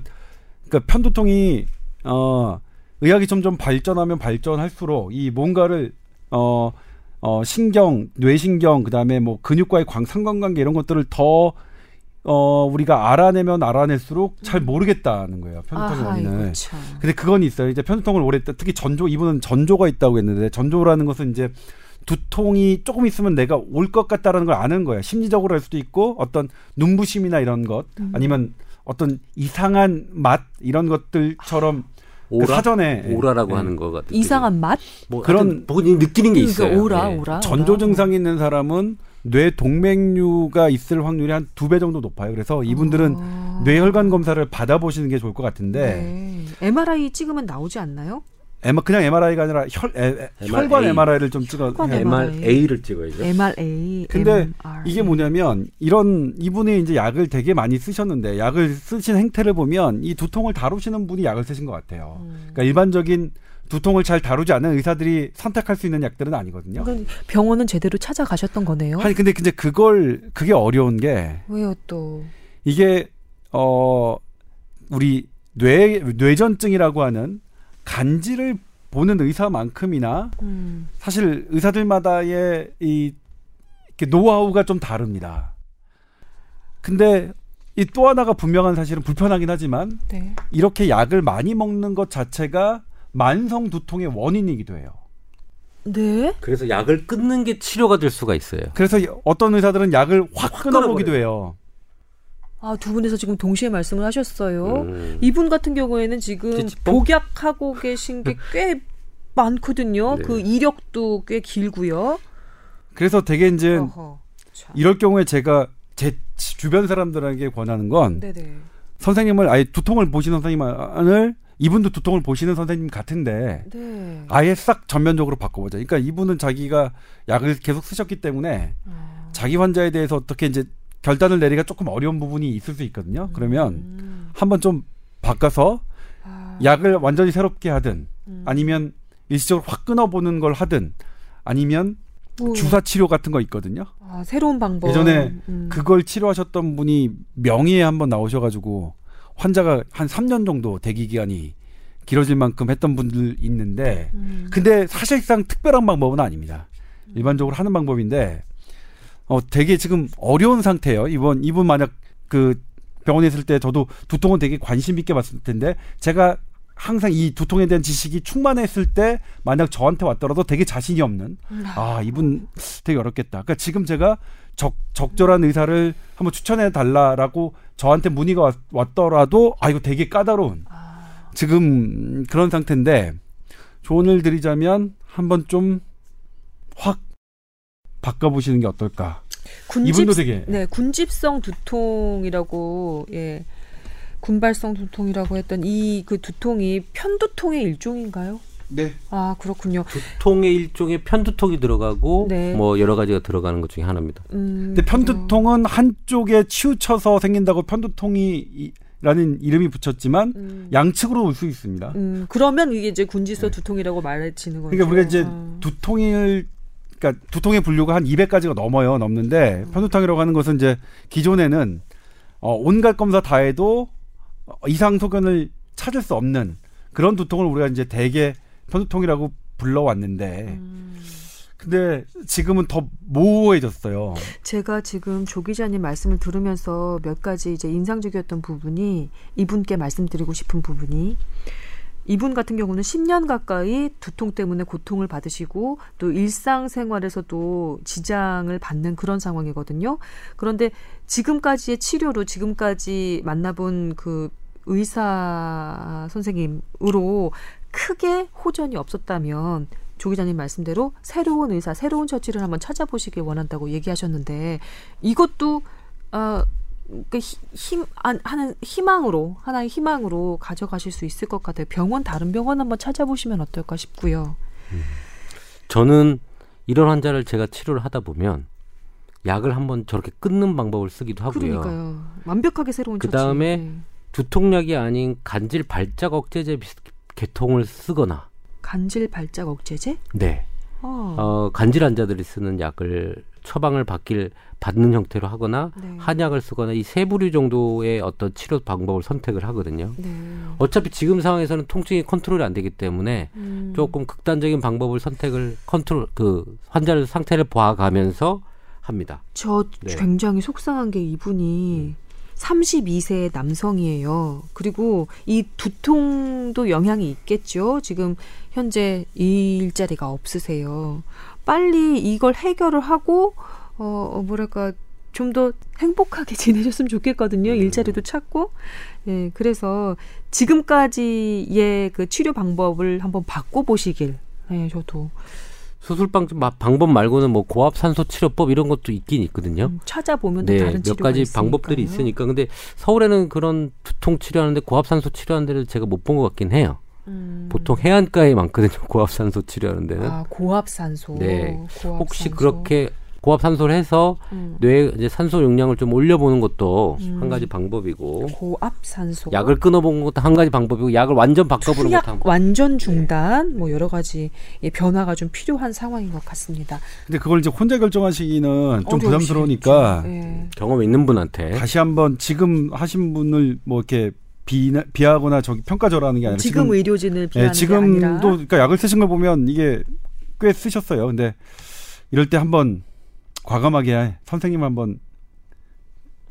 그러니까 편두통이 어, 의학이 점점 발전하면 발전할수록 이 뭔가를 어, 어, 신경, 뇌신경, 그다음에 뭐 근육과의 광, 상관관계 이런 것들을 더 어, 우리가 알아내면 알아낼수록 잘 모르겠다는 거예요. 편두통 원인을. 근데 그건 있어요. 이제 편두통을 오래 특히 전조 이분은 전조가 있다고 했는데 전조라는 것은 이제 두통이 조금 있으면 내가 올 것 같다라는 걸 아는 거예요. 심리적으로 할 수도 있고 어떤 눈부심이나 이런 것 음. 아니면 어떤 이상한 맛 이런 것들처럼 아. 오라? 그 사전에 오라라고 예. 하는 거 같은 이상한 맛? 뭐 그런 본인이 느끼는 게 있어요. 오라, 예. 오라. 전조 증상이 있는 사람은 뇌 동맥류가 있을 확률이 한 두 배 정도 높아요. 그래서 이분들은 아. 뇌혈관 검사를 받아보시는 게 좋을 것 같은데 네. 엠알아이 찍으면 나오지 않나요? 그냥 엠알아이가 아니라 혈, 에, 혈관 엠알아이를 좀 찍어 엠알에이를 찍어야죠. 엠알에이. 근데 엠알에이. 이게 뭐냐면 이런 이분이 이제 약을 되게 많이 쓰셨는데 약을 쓰신 행태를 보면 이 두통을 다루시는 분이 약을 쓰신 것 같아요. 음. 그러니까 일반적인 두통을 잘 다루지 않는 의사들이 선택할 수 있는 약들은 아니거든요. 그러니까 병원은 제대로 찾아가셨던 거네요. 아니 근데 근데 그걸 그게 어려운 게 왜요 또 이게 어 우리 뇌 뇌전증이라고 하는 간질을 보는 의사만큼이나 음. 사실 의사들마다의 이 노하우가 좀 다릅니다. 근데 이 또 하나가 분명한 사실은 불편하긴 하지만 네. 이렇게 약을 많이 먹는 것 자체가 만성 두통의 원인이기도 해요. 네. 그래서 약을 끊는 게 치료가 될 수가 있어요. 그래서 어떤 의사들은 약을 확, 확 끊어보기도 해요. 아, 두 분에서 지금 동시에 말씀을 하셨어요. 음. 이분 같은 경우에는 지금 복약하고 계신 게 꽤 많거든요. 네. 그 이력도 꽤 길고요. 그래서 되게 이제 어허, 이럴 경우에 제가 제 주변 사람들에게 권하는 건 네네. 선생님을 아예 두통을 보신 선생님을 이분도 두통을 보시는 선생님 같은데 네. 아예 싹 전면적으로 바꿔보자. 그러니까 이분은 자기가 약을 계속 쓰셨기 때문에 아. 자기 환자에 대해서 어떻게 이제 결단을 내리기가 조금 어려운 부분이 있을 수 있거든요. 음. 그러면 한번 좀 바꿔서 아. 약을 완전히 새롭게 하든 음. 아니면 일시적으로 확 끊어보는 걸 하든 아니면 오. 주사 치료 같은 거 있거든요. 아, 새로운 방법. 예전에 음. 그걸 치료하셨던 분이 명의에 한번 나오셔가지고 환자가 한 삼 년 정도 대기 기간이 길어질 만큼 했던 분들 있는데 음. 근데 사실상 특별한 방법은 아닙니다. 일반적으로 하는 방법인데 어, 되게 지금 어려운 상태예요. 이번 이분 만약 그 병원에 있을 때 저도 두통은 되게 관심 있게 봤을 텐데 제가 항상 이 두통에 대한 지식이 충만했을 때 만약 저한테 왔더라도 되게 자신이 없는 아 이분 되게 어렵겠다. 그러니까 지금 제가 적, 적절한 의사를 한번 추천해 달라라고 저한테 문의가 왔, 왔더라도 아 이거 되게 까다로운 지금 그런 상태인데 조언을 드리자면 한번 좀 확 바꿔보시는 게 어떨까. 군집, 이분도 되게 네 군집성 두통이라고 예. 군발성 두통이라고 했던 이 그 두통이 편두통의 일종인가요? 네. 아 그렇군요. 두통의 일종에 편두통이 들어가고 네. 뭐 여러 가지가 들어가는 것 중에 하나입니다. 음, 근데 편두통은 어. 한쪽에 치우쳐서 생긴다고 편두통이라는 이름이 붙였지만 음. 양측으로 올 수 있습니다. 음, 그러면 이게 이제 군집성 네. 두통이라고 말해지는 거죠. 그러니까 우리가 이제 아. 두통일 그러니까 두통의 분류가 한 이백 가지가 넘어요. 넘는데 음. 편두통이라고 하는 것은 이제 기존에는 어, 온갖 검사 다 해도 이상 소견을 찾을 수 없는 그런 두통을 우리가 이제 대개 편두통이라고 불러왔는데 음. 근데 지금은 더 모호해졌어요. 제가 지금 조 기자님 말씀을 들으면서 몇 가지 이제 인상적이었던 부분이 이분께 말씀드리고 싶은 부분이 이분 같은 경우는 십 년 가까이 두통 때문에 고통을 받으시고 또 일상생활에서도 지장을 받는 그런 상황이거든요. 그런데 지금까지의 치료로 지금까지 만나본 그 의사 선생님으로 크게 호전이 없었다면 조 기자님 말씀대로 새로운 의사, 새로운 처치를 한번 찾아보시길 원한다고 얘기하셨는데 이것도 어, 그 힘, 안, 하는 희망으로 하나의 희망으로 가져가실 수 있을 것 같아요. 병원 다른 병원 한번 찾아보시면 어떨까 싶고요. 음. 저는 이런 환자를 제가 치료를 하다 보면 약을 한번 저렇게 끊는 방법을 쓰기도 하고요. 그러니까요. 완벽하게 새로운 처치. 그다음에 네. 두통약이 아닌 간질 발작 억제제 계통을 쓰거나. 간질 발작 억제제? 네. 어. 어, 간질 환자들이 쓰는 약을 처방을 받길 받는 형태로 하거나 네. 한약을 쓰거나 이 세 부류 정도의 어떤 치료 방법을 선택을 하거든요. 네. 어차피 지금 상황에서는 통증이 컨트롤이 안 되기 때문에 음. 조금 극단적인 방법을 선택을 컨트롤 그 환자의 상태를 봐가면서 합니다. 저 네. 굉장히 속상한 게 이분이 음. 삼십이 세 남성이에요. 그리고 이 두통도 영향이 있겠죠. 지금 현재 일자리가 없으세요. 빨리 이걸 해결을 하고 어 뭐랄까 좀 더 행복하게 지내셨으면 좋겠거든요. 음. 일자리도 찾고. 예, 그래서 지금까지의 그 치료 방법을 한번 바꿔보시길. 예, 저도. 수술 방법 말고는 뭐 고압 산소 치료법 이런 것도 있긴 있거든요. 음, 찾아보면 또 네, 다른 치료가 몇 가지 있으니까요. 방법들이 있으니까. 근데 서울에는 그런 두통 치료하는데 고압 산소 치료하는 데를 제가 못 본 것 같긴 해요. 음. 보통 해안가에 많거든요. 고압 산소 치료하는 데는. 아, 고압 산소. 네. 고압 혹시 산소. 그렇게 고압 산소를 해서 음. 뇌 이제 산소 용량을 좀 올려보는 것도 음. 한 가지 방법이고. 고압 산소. 약을 끊어보는 것도 한 가지 방법이고 약을 완전 바꿔보는 것도 한. 완전 중단. 네. 뭐 여러 가지 변화가 좀 필요한 상황인 것 같습니다. 근데 그걸 이제 혼자 결정하시기는 좀 부담스러우니까 네. 경험 있는 분한테 다시 한번 지금 하신 분을 뭐 이렇게. 비나, 비하거나 저기 평가절하는 게 아니라 지금, 지금 의료진을 비하는 예, 지금도 게 아니라 지금도 그러니까 약을 쓰신 걸 보면 이게 꽤 쓰셨어요. 근데 이럴 때 한번 과감하게 선생님 한번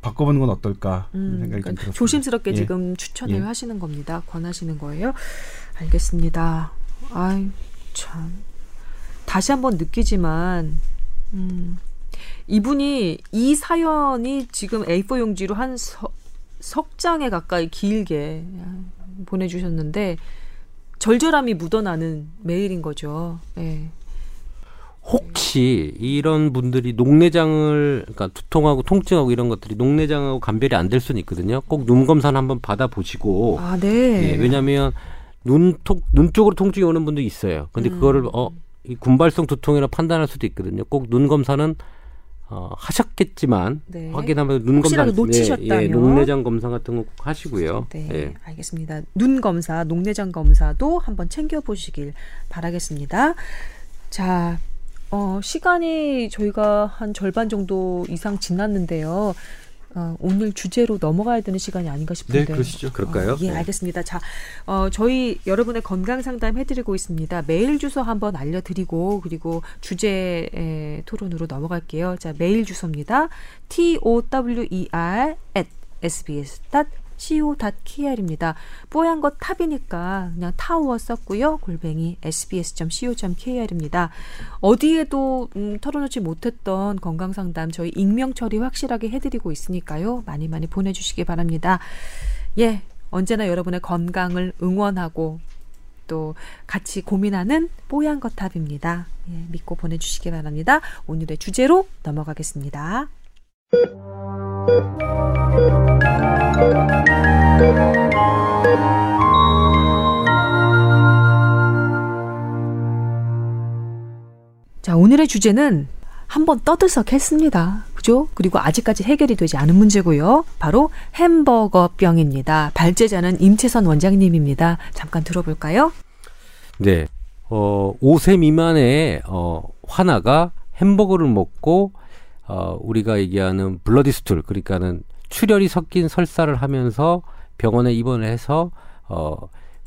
바꿔보는 건 어떨까 음, 생각이 그러니까 들었어요. 조심스럽게 예. 지금 추천을 예. 하시는 겁니다. 권하시는 거예요. 알겠습니다. 아이 참 다시 한번 느끼지만 음, 이분이 이 사연이 지금 에이 사 용지로 한 서, 석 장에 가까이 길게 보내주셨는데 절절함이 묻어나는 메일인 거죠. 네. 혹시 이런 분들이 녹내장을 그러니까 두통하고 통증하고 이런 것들이 녹내장하고 감별이 안 될 수는 있거든요. 꼭 눈 검사는 한번 받아보시고. 아, 네. 네, 왜냐하면 눈통 눈 쪽으로 통증이 오는 분도 있어요. 근데 음. 그거를 어 이 군발성 두통이라 판단할 수도 있거든요. 꼭 눈 검사는 어, 하셨겠지만 네. 확인하면 눈 검사 놓치셨다면 예, 예, 녹내장 검사 같은 거 꼭 하시고요. 네, 예. 알겠습니다. 눈 검사, 녹내장 검사도 한번 챙겨 보시길 바라겠습니다. 자, 어, 시간이 저희가 한 절반 정도 이상 지났는데요. 어, 오늘 주제로 넘어가야 되는 시간이 아닌가 싶은데. 네, 그러시죠. 그럴까요? 어, 예, 네. 알겠습니다. 자, 어, 저희 여러분의 건강 상담 해드리고 있습니다. 메일 주소 한번 알려드리고 그리고 주제 에, 토론으로 넘어갈게요. 자, 메일 주소입니다. tower at 에스비에스 닷 씨오 닷 케이알입니다. 뽀얀 거 탑이니까 그냥 타워 썼고요. 골뱅이 에스비에스 닷 씨오 닷 케이알입니다. 어디에도 음, 털어놓지 못했던 건강상담 저희 익명 처리 확실하게 해드리고 있으니까요. 많이 많이 보내주시기 바랍니다. 예, 언제나 여러분의 건강을 응원하고 또 같이 고민하는 뽀얀 거 탑입니다. 예, 믿고 보내주시기 바랍니다. 오늘의 주제로 넘어가겠습니다. 자, 오늘의 주제는 한번 떠들썩했습니다. 그죠? 그리고 아직까지 해결이 되지 않은 문제고요. 바로 햄버거병입니다. 발제자는 임채선 원장님입니다. 잠깐 들어볼까요? 네, 어, 다섯 세 미만의 어, 환아가 햄버거를 먹고 어, 우리가 얘기하는 블러디 스툴, 그러니까는 출혈이 섞인 설사를 하면서 병원에 입원을 해서 어,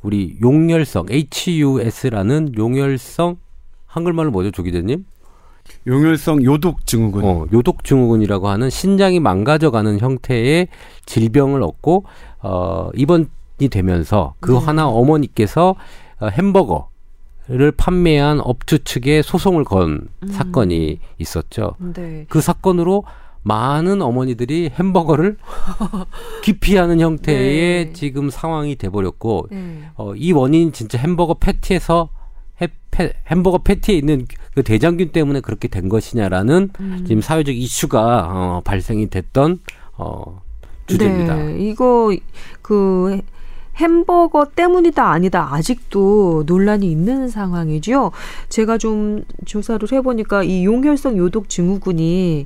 우리 용혈성 에이치유에스라는 용혈성 한글말로 뭐죠, 조기자님? 용혈성 요독증후군. 어, 요독증후군이라고 하는 신장이 망가져가는 형태의 질병을 얻고 어, 입원이 되면서 그 네. 하나 어머니께서 어, 햄버거 를 판매한 업주 측에 소송을 건 음. 사건이 있었죠. 네. 그 사건으로 많은 어머니들이 햄버거를 기피하는 형태의 네. 지금 상황이 돼버렸고 네. 어, 이 원인 진짜 햄버거 패티에서 해, 패, 햄버거 패티에 있는 그 대장균 때문에 그렇게 된 것이냐라는 음. 지금 사회적 이슈가 어, 발생이 됐던 어, 주제입니다. 네. 이거 그 햄버거 때문이다 아니다 아직도 논란이 있는 상황이죠. 제가 좀 조사를 해보니까 이 용혈성 요독증후군이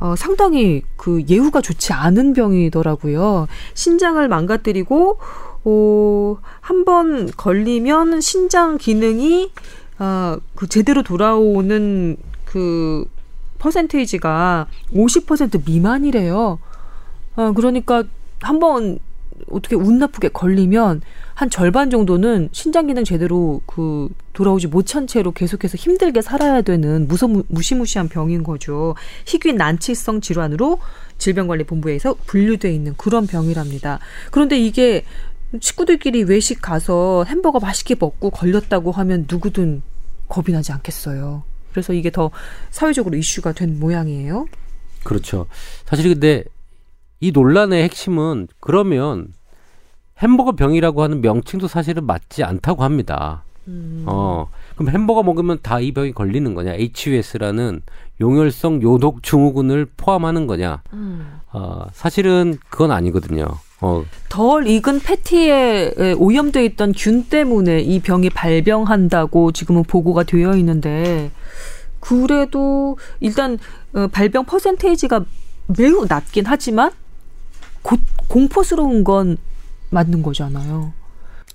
어, 상당히 그 예후가 좋지 않은 병이더라고요. 신장을 망가뜨리고 어, 한번 걸리면 신장 기능이 어, 그 제대로 돌아오는 그 퍼센테이지가 오십 퍼센트 미만이래요. 어, 그러니까 한번 어떻게 운 나쁘게 걸리면 한 절반 정도는 신장 기능 제대로 그 돌아오지 못한 채로 계속해서 힘들게 살아야 되는 무서, 무시무시한 병인 거죠. 희귀 난치성 질환으로 질병관리본부에서 분류되어 있는 그런 병이랍니다. 그런데 이게 식구들끼리 외식 가서 햄버거 맛있게 먹고 걸렸다고 하면 누구든 겁이 나지 않겠어요. 그래서 이게 더 사회적으로 이슈가 된 모양이에요. 그렇죠. 사실 근데 이 논란의 핵심은 그러면 햄버거 병이라고 하는 명칭도 사실은 맞지 않다고 합니다. 음. 어, 그럼 햄버거 먹으면 다 이 병이 걸리는 거냐? 에이치유에스라는 용혈성 요독증후군을 포함하는 거냐? 음. 어, 사실은 그건 아니거든요. 어. 덜 익은 패티에 오염되어 있던 균 때문에 이 병이 발병한다고 지금은 보고가 되어 있는데 그래도 일단 발병 퍼센테이지가 매우 낮긴 하지만 곧 공포스러운 건 맞는 거잖아요.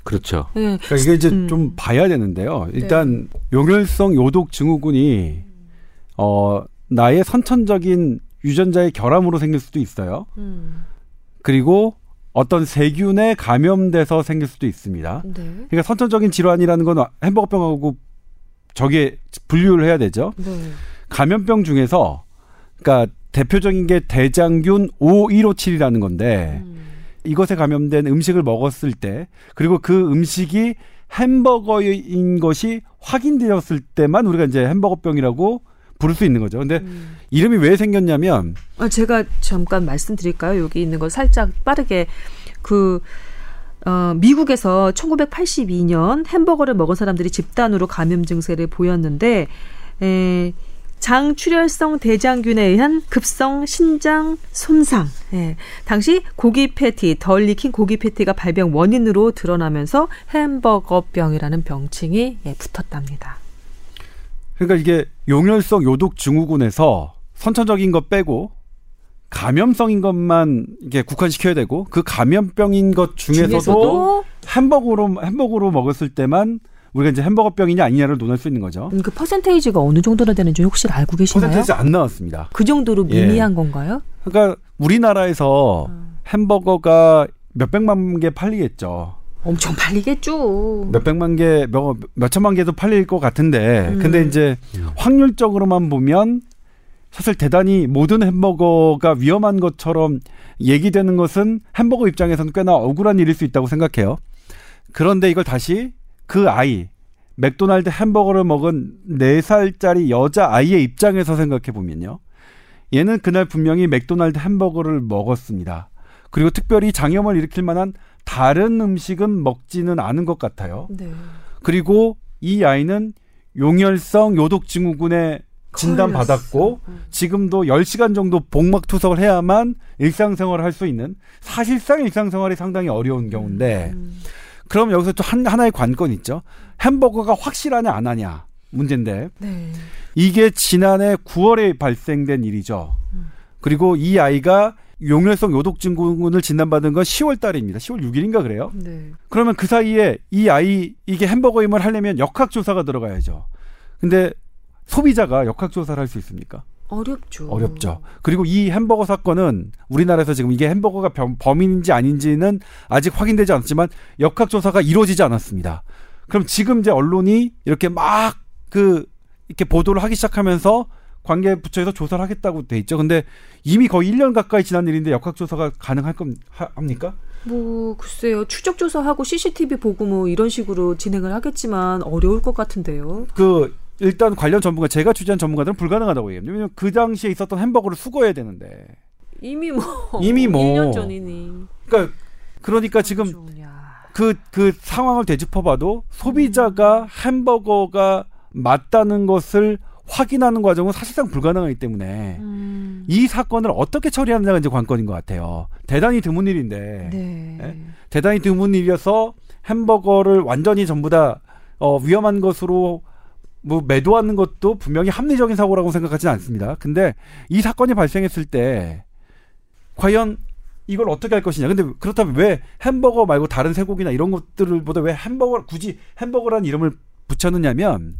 그렇죠. 네. 그러니까 이게 이제 음. 좀 봐야 되는데요. 일단 네. 용혈성 요독증후군이 어, 나의 선천적인 유전자의 결함으로 생길 수도 있어요. 음. 그리고 어떤 세균에 감염돼서 생길 수도 있습니다. 네. 그러니까 선천적인 질환이라는 건 햄버거병하고 저게 분류를 해야 되죠. 네. 감염병 중에서 그러니까 대표적인 게 대장균 오천백오십칠이라는 건데 음. 이것에 감염된 음식을 먹었을 때 그리고 그 음식이 햄버거인 것이 확인되었을 때만 우리가 이제 햄버거병이라고 부를 수 있는 거죠. 근데 음. 이름이 왜 생겼냐면 제가 잠깐 말씀드릴까요? 여기 있는 걸 살짝 빠르게 그 어, 미국에서 천구백팔십이 년 햄버거를 먹은 사람들이 집단으로 감염 증세를 보였는데 에, 장출혈성 대장균에 의한 급성 신장 손상. 예, 당시 고기 패티, 덜 익힌 고기 패티가 발병 원인으로 드러나면서 햄버거병이라는 병칭이 예, 붙었답니다. 그러니까 이게 용혈성 요독증후군에서 선천적인 것 빼고 감염성인 것만 이게 국한시켜야 되고, 그 감염병인 것 중에서도, 중에서도? 햄버거로 햄버거로 먹었을 때만 우리가 이제 햄버거병이냐 아니냐를 논할 수 있는 거죠. 음, 그 퍼센테이지가 어느 정도나 되는지 혹시 알고 계시나요? 퍼센테이지 안 나왔습니다. 그 정도로 미미한 예. 건가요? 그러니까 우리나라에서 음. 햄버거가 몇백만 개 팔리겠죠. 엄청 팔리겠죠. 몇백만 개, 몇, 몇천만 개도 팔릴 것 같은데 음. 근데 이제 확률적으로만 보면 사실 대단히 모든 햄버거가 위험한 것처럼 얘기되는 것은 햄버거 입장에서는 꽤나 억울한 일일 수 있다고 생각해요. 그런데 이걸 다시 그 아이, 맥도날드 햄버거를 먹은 네 살짜리 여자아이의 입장에서 생각해보면요. 얘는 그날 분명히 맥도날드 햄버거를 먹었습니다. 그리고 특별히 장염을 일으킬 만한 다른 음식은 먹지는 않은 것 같아요. 네. 그리고 이 아이는 용혈성 요독증후군에 진단받았고 지금도 열 시간 정도 복막투석을 해야만 일상생활을 할 수 있는, 사실상 일상생활이 상당히 어려운 경우인데 음. 그럼 여기서 또 한, 하나의 관건이 있죠. 햄버거가 확실하냐 안 하냐 문제인데 네. 이게 지난해 구월에 발생된 일이죠. 음. 그리고 이 아이가 용혈성 요독증후군을 진단받은 건 시월 달입니다. 시월 육일인가 그래요. 네. 그러면 그 사이에 이 아이, 이게 햄버거임을 하려면 역학조사가 들어가야죠. 근데 소비자가 역학조사를 할 수 있습니까? 어렵죠. 어렵죠. 그리고 이 햄버거 사건은 우리나라에서 지금 이게 햄버거가 범인인지 아닌지는 아직 확인되지 않았지만 역학조사가 이루어지지 않았습니다. 그럼 지금 이제 언론이 이렇게 막 그 이렇게 보도를 하기 시작하면서 관계 부처에서 조사를 하겠다고 돼 있죠. 근데 이미 거의 일 년 가까이 지난 일인데 역학조사가 가능할 겁니까? 뭐 글쎄요. 추적조사하고 씨씨티비 보고 뭐 이런 식으로 진행을 하겠지만 어려울 것 같은데요. 그 일단 관련 전문가, 제가 취재한 전문가들은 불가능하다고 얘기합니다. 왜냐하면 그 당시에 있었던 햄버거를 수거해야 되는데. 이미 뭐. 이미 뭐. 일 년 전이니. 그러니까, 그러니까 지금 그, 그 상황을 되짚어봐도 소비자가 햄버거가 맞다는 것을 확인하는 과정은 사실상 불가능하기 때문에 음. 이 사건을 어떻게 처리하느냐가 이제 관건인 것 같아요. 대단히 드문 일인데. 네. 네? 대단히 드문 일이어서 햄버거를 완전히 전부 다 어, 위험한 것으로 뭐 매도하는 것도 분명히 합리적인 사고라고 생각하지는 않습니다. 근데 이 사건이 발생했을 때 과연 이걸 어떻게 할 것이냐. 근데 그렇다면 왜 햄버거 말고 다른 쇠고기나 이런 것들보다 왜 햄버거, 굳이 햄버거라는 이름을 붙였느냐면,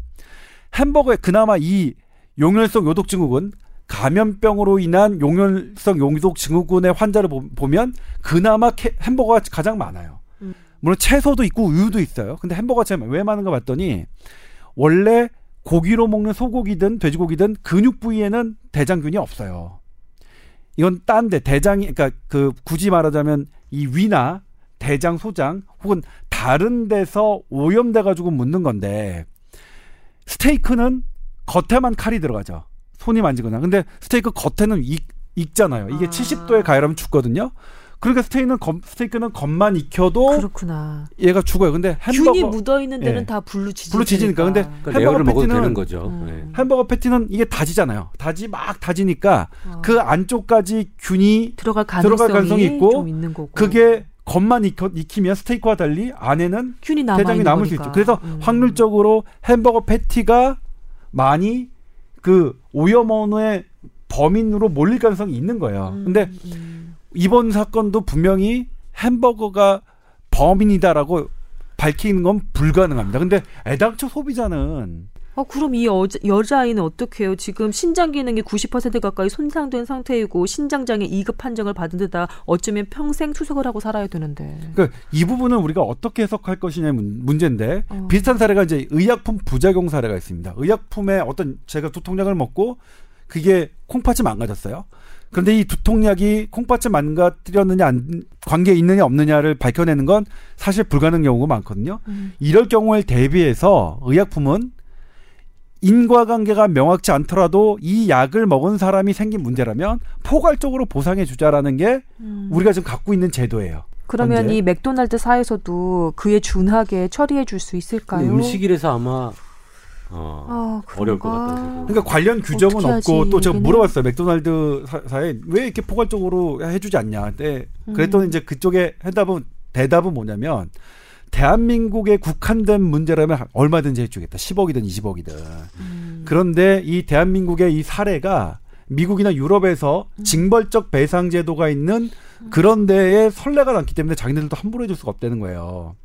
햄버거에 그나마 이 용혈성 요독증후군, 감염병으로 인한 용혈성 요독증후군의 환자를 보면 그나마 캐, 햄버거가 가장 많아요. 음. 물론 채소도 있고 우유도 있어요. 근데 햄버거가 제일 왜 많은가 봤더니 원래 고기로 먹는 소고기든 돼지고기든 근육 부위에는 대장균이 없어요. 이건 딴 데, 대장이, 그러니까 그 굳이 말하자면 이 위나 대장, 소장 혹은 다른 데서 오염돼가지고 묻는 건데, 스테이크는 겉에만 칼이 들어가죠. 손이 만지거나. 근데 스테이크 겉에는 익, 익잖아요. 이게 아. 칠십 도에 가열하면 죽거든요. 그러니까 스테이크는, 검, 스테이크는 겉만 익혀도 그렇구나. 얘가 죽어요. 근데 햄버거 균이 묻어 있는 데는 예. 다 블루 지지니까. 블루 지지니까. 근데 그러니까 햄버거 먹어도 되는 거죠. 음. 햄버거 패티는 이게 다지잖아요. 다지 막 다지니까 어. 그 안쪽까지 균이 들어갈 가능성이, 들어갈 가능성이 있고 좀 있는 거고. 그게 겉만 익혀, 익히면 스테이크와 달리 안에는 균이 남아 대장이 남을 거니까. 수 있죠. 그래서 음. 확률적으로 햄버거 패티가 많이 그 오염원의 범인으로 몰릴 가능성이 있는 거예요. 음. 근데 음. 이번 사건도 분명히 햄버거가 범인이다라고 밝히는 건 불가능합니다. 근데 애당초 소비자는 어, 그럼 이 여자, 여자아이는 어떻게 해요? 지금 신장 기능이 구십 퍼센트 가까이 손상된 상태이고 신장장애 이 급 판정을 받은 데다 어쩌면 평생 투석을 하고 살아야 되는데. 그러니까 이 부분은 우리가 어떻게 해석할 것이냐의 문제인데 어. 비슷한 사례가 이제 의약품 부작용 사례가 있습니다. 의약품에 어떤, 제가 두통약을 먹고 그게 콩팥이 망가졌어요. 그런데 이 두통약이 콩팥이 망가뜨렸느냐 안, 관계에 있느냐 없느냐를 밝혀내는 건 사실 불가능한 경우가 많거든요. 음. 이럴 경우에 대비해서 의약품은 인과관계가 명확치 않더라도 이 약을 먹은 사람이 생긴 문제라면 포괄적으로 보상해 주자라는 게 음. 우리가 지금 갖고 있는 제도예요. 그러면 현재. 이 맥도날드 사에서도 그에 준하게 처리해 줄 수 있을까요? 음식이라서 아마 어, 아, 어려울 것 같아서. 그러니까 관련 규정은 없고, 또 제가 물어봤어요. 맥도날드 사에 왜 이렇게 포괄적으로 해주지 않냐. 근데 그랬더니 음. 이제 그쪽에 해답은, 대답은 뭐냐면, 대한민국에 국한된 문제라면 얼마든지 해주겠다. 십억이든 이십억이든. 음. 그런데 이 대한민국의 이 사례가 미국이나 유럽에서 음. 징벌적 배상 제도가 있는 그런 데에 선례가 남기 때문에 자기네들도 함부로 해줄 수가 없다는 거예요.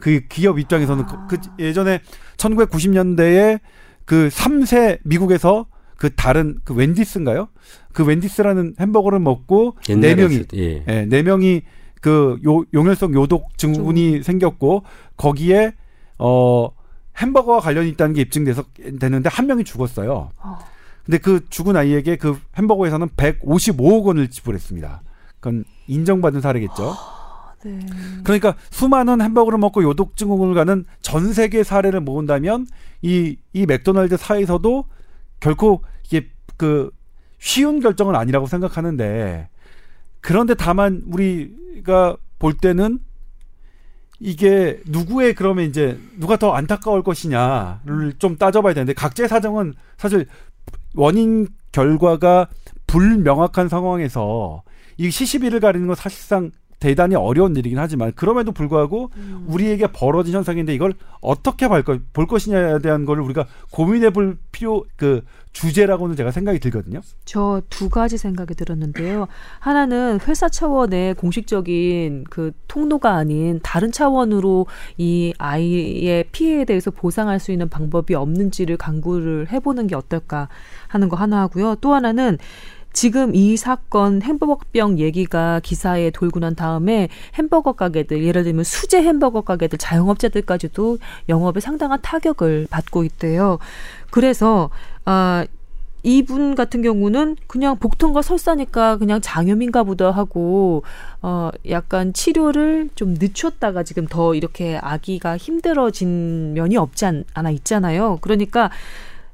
그 기업 입장에서는 아. 그, 그 예전에 천구백구십 년대에 그 삼 세 미국에서 그 다른 그 웬디스인가요? 그 웬디스라는 햄버거를 먹고 네 명이 예. 예, 네 명이 그 요, 용혈성 요독증후군이 생겼고 거기에 어 햄버거와 관련이 있다는 게 입증돼서 되는데 한 명이 죽었어요. 어. 근데 그 죽은 아이에게 그 햄버거 회사는 백오십오억 원을 지불했습니다. 그건 인정받은 사례겠죠. 어, 네. 그러니까 수많은 햄버거를 먹고 요독증후군을 가는 전 세계 사례를 모은다면 이, 이 맥도날드 사에서도 결코 이게 그 쉬운 결정은 아니라고 생각하는데, 그런데 다만 우리가 볼 때는 이게 누구의 그러면 이제 누가 더 안타까울 것이냐를 좀 따져봐야 되는데, 각자의 사정은 사실 원인 결과가 불명확한 상황에서 이 시시비를 가리는 건 사실상 대단히 어려운 일이긴 하지만, 그럼에도 불구하고 음. 우리에게 벌어진 현상인데 이걸 어떻게 볼 것이냐에 대한 걸 우리가 고민해 볼 필요, 그 주제라고는 제가 생각이 들거든요. 저 두 가지 생각이 들었는데요. 하나는 회사 차원의 공식적인 그 통로가 아닌 다른 차원으로 이 아이의 피해에 대해서 보상할 수 있는 방법이 없는지를 강구를 해보는 게 어떨까 하는 거 하나 하고요. 또 하나는 지금 이 사건 햄버거병 얘기가 기사에 돌고 난 다음에 햄버거 가게들, 예를 들면 수제 햄버거 가게들, 자영업자들까지도 영업에 상당한 타격을 받고 있대요. 그래서 아, 이분 같은 경우는 그냥 복통과 설사니까 그냥 장염인가 보다 하고 어, 약간 치료를 좀 늦췄다가 지금 더 이렇게 아기가 힘들어진 면이 없지 않, 않아 있잖아요. 그러니까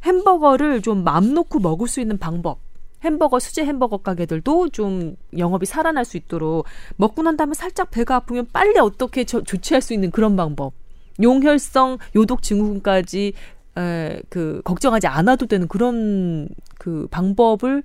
햄버거를 좀 맘 놓고 먹을 수 있는 방법, 햄버거, 수제 햄버거 가게들도 좀 영업이 살아날 수 있도록 먹고 난 다음에 살짝 배가 아프면 빨리 어떻게 저, 조치할 수 있는 그런 방법, 용혈성 요독증후군까지 에, 그 걱정하지 않아도 되는 그런 그 방법을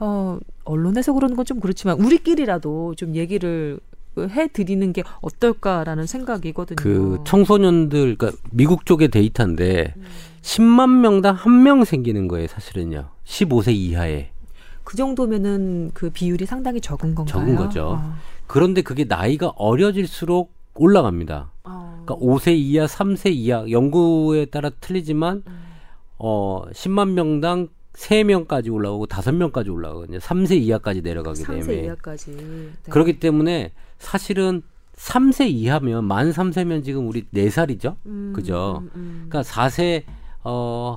어, 언론에서 그러는 건 좀 그렇지만 우리끼리라도 좀 얘기를 해드리는 게 어떨까라는 생각이거든요. 그 청소년들, 그러니까 미국 쪽의 데이터인데 음. 십만 명당 한 명 생기는 거예요, 사실은요. 십오 세 이하에. 그 정도면은 그 비율이 상당히 적은 건가요? 적은 거죠. 어. 그런데 그게 나이가 어려질수록 올라갑니다. 어. 그러니까 오 세 이하, 삼 세 이하, 연구에 따라 틀리지만 음. 어, 십만 명당 세 명까지 올라오고 다섯 명까지 올라가거든요. 삼 세 이하까지 내려가기 때문에. 삼 세 이하까지. 네. 그렇기 때문에 사실은 삼 세 이하면, 만 삼 세면 지금 우리 네 살이죠? 음, 그죠? 음, 음. 그러니까 사 세, 어,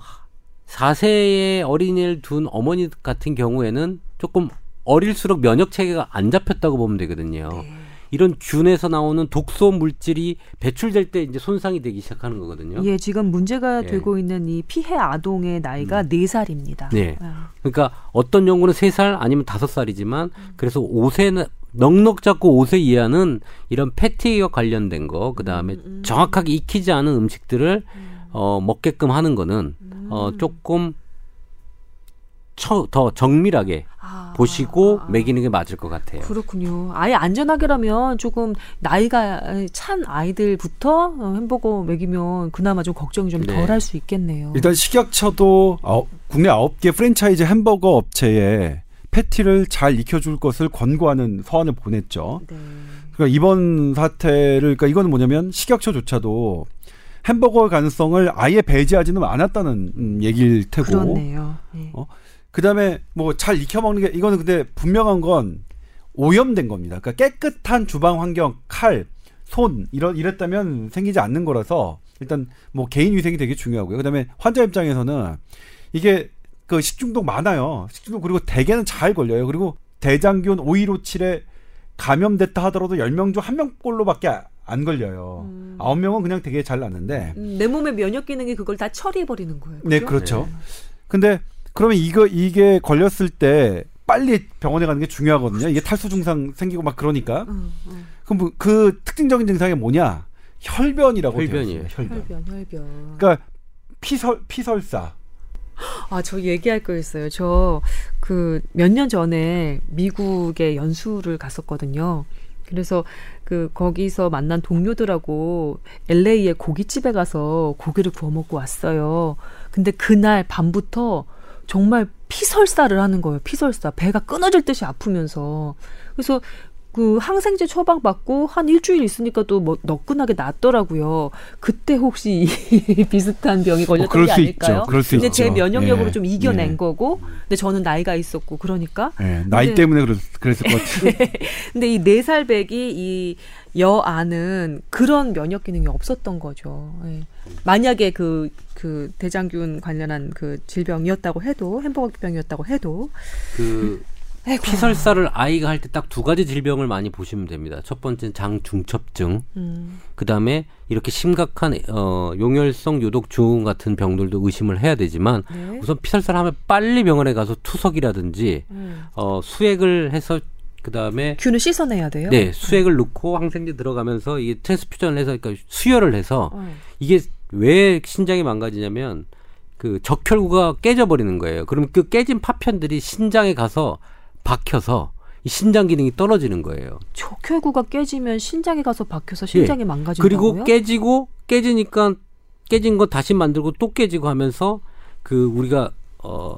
사 세의 어린이를 둔 어머니 같은 경우에는 조금 어릴수록 면역 체계가 안 잡혔다고 보면 되거든요. 네. 이런 균에서 나오는 독소 물질이 배출될 때 이제 손상이 되기 시작하는 거거든요. 예, 지금 문제가 예. 되고 있는 이 피해 아동의 나이가 음. 네 살입니다. 네. 아. 그러니까 어떤 연구는 세 살 아니면 다섯 살이지만 음. 그래서 오 세는 넉넉 잡고 오 세 이하는 이런 패티와 관련된 거, 그 다음에 음, 음. 정확하게 익히지 않은 음식들을 음. 어, 먹게끔 하는 거는 음. 어, 조금 처, 더 정밀하게 아, 보시고 아, 아. 먹이는 게 맞을 것 같아요. 그렇군요. 아예 안전하게라면 조금 나이가 찬 아이들부터 햄버거 먹이면 그나마 좀 걱정이 좀 덜 할 수 네. 있겠네요. 일단 식약처도 아홉, 국내 아홉 개 프랜차이즈 햄버거 업체에 패티를 잘 익혀줄 것을 권고하는 서한을 보냈죠. 네. 그러니까 이번 사태를, 그러니까 이건 뭐냐면 식약처조차도 햄버거의 가능성을 아예 배제하지는 않았다는 음, 얘기일 테고. 그렇네요. 네. 어? 그다음에 뭐 잘 익혀 먹는 게, 이거는 근데 분명한 건 오염된 겁니다. 그러니까 깨끗한 주방 환경, 칼, 손 이런 이랬다면 생기지 않는 거라서 일단 뭐 개인 위생이 되게 중요하고요. 그다음에 환자 입장에서는 이게 그 식중독 많아요. 식중독, 그리고 대개는 잘 걸려요. 그리고 대장균 오천백오십칠에 감염됐다 하더라도 열 명 중 한 명꼴로밖에 안 걸려요. 음. 아홉 명은 그냥 되게 잘 났는데. 음, 내 몸의 면역 기능이 그걸 다 처리해버리는 거예요. 그렇죠? 네, 그렇죠. 네. 근데 그러면 이거, 이게 걸렸을 때 빨리 병원에 가는 게 중요하거든요. 그렇죠. 이게 탈수 증상 생기고 막 그러니까. 음, 음. 그럼 뭐 그 특징적인 증상이 뭐냐? 혈변이라고. 혈변이에요. 혈변. 혈변, 혈변. 그러니까 피설, 피설사. 아, 저 얘기할 거 있어요. 저 그 몇 년 전에 미국에 연수를 갔었거든요. 그래서 그 거기서 만난 동료들하고 엘에이의 고깃집에 가서 고기를 구워 먹고 왔어요. 근데 그날 밤부터 정말 피설사를 하는 거예요. 피설사. 배가 끊어질 듯이 아프면서. 그래서 그 항생제 처방받고 한 일주일 있으니까 또 뭐 너끈하게 낫더라고요. 그때 혹시 이 비슷한 병이 걸렸던 어, 게 아닐까요? 있죠. 그럴 수 근데 있죠. 제 면역력으로 예. 좀 이겨낸 예. 거고, 근데 저는 나이가 있었고 그러니까. 예. 나이 근데, 때문에 그랬, 그랬을 것 같아요. 근데 이 네 살 백이 이 여아는 그런 면역 기능이 없었던 거죠. 예. 만약에 그, 그 대장균 관련한 그 질병이었다고 해도, 햄버거병이었다고 해도. 그. 에이구. 피설사를 아이가 할 때 딱 두 가지 질병을 많이 보시면 됩니다. 첫 번째는 장중첩증, 음. 그 다음에 이렇게 심각한 어, 용혈성 요독증후군 같은 병들도 의심을 해야 되지만 네. 우선 피설사를 하면 빨리 병원에 가서 투석이라든지 음. 어, 수액을 해서 그 다음에 균을 씻어내야 돼요? 네. 수액을 음. 넣고 항생제 들어가면서 이게 트랜스퓨전을 해서 그러니까 수혈을 해서 음. 이게 왜 신장이 망가지냐면 그 적혈구가 깨져버리는 거예요. 그럼 그 깨진 파편들이 신장에 가서 박혀서 이 신장 기능이 떨어지는 거예요. 적혈구가 깨지면 신장에 가서 박혀서 신장이 예. 망가진다고요? 그리고 깨지고 깨지니까 깨진 거 다시 만들고 또 깨지고 하면서 그 우리가 어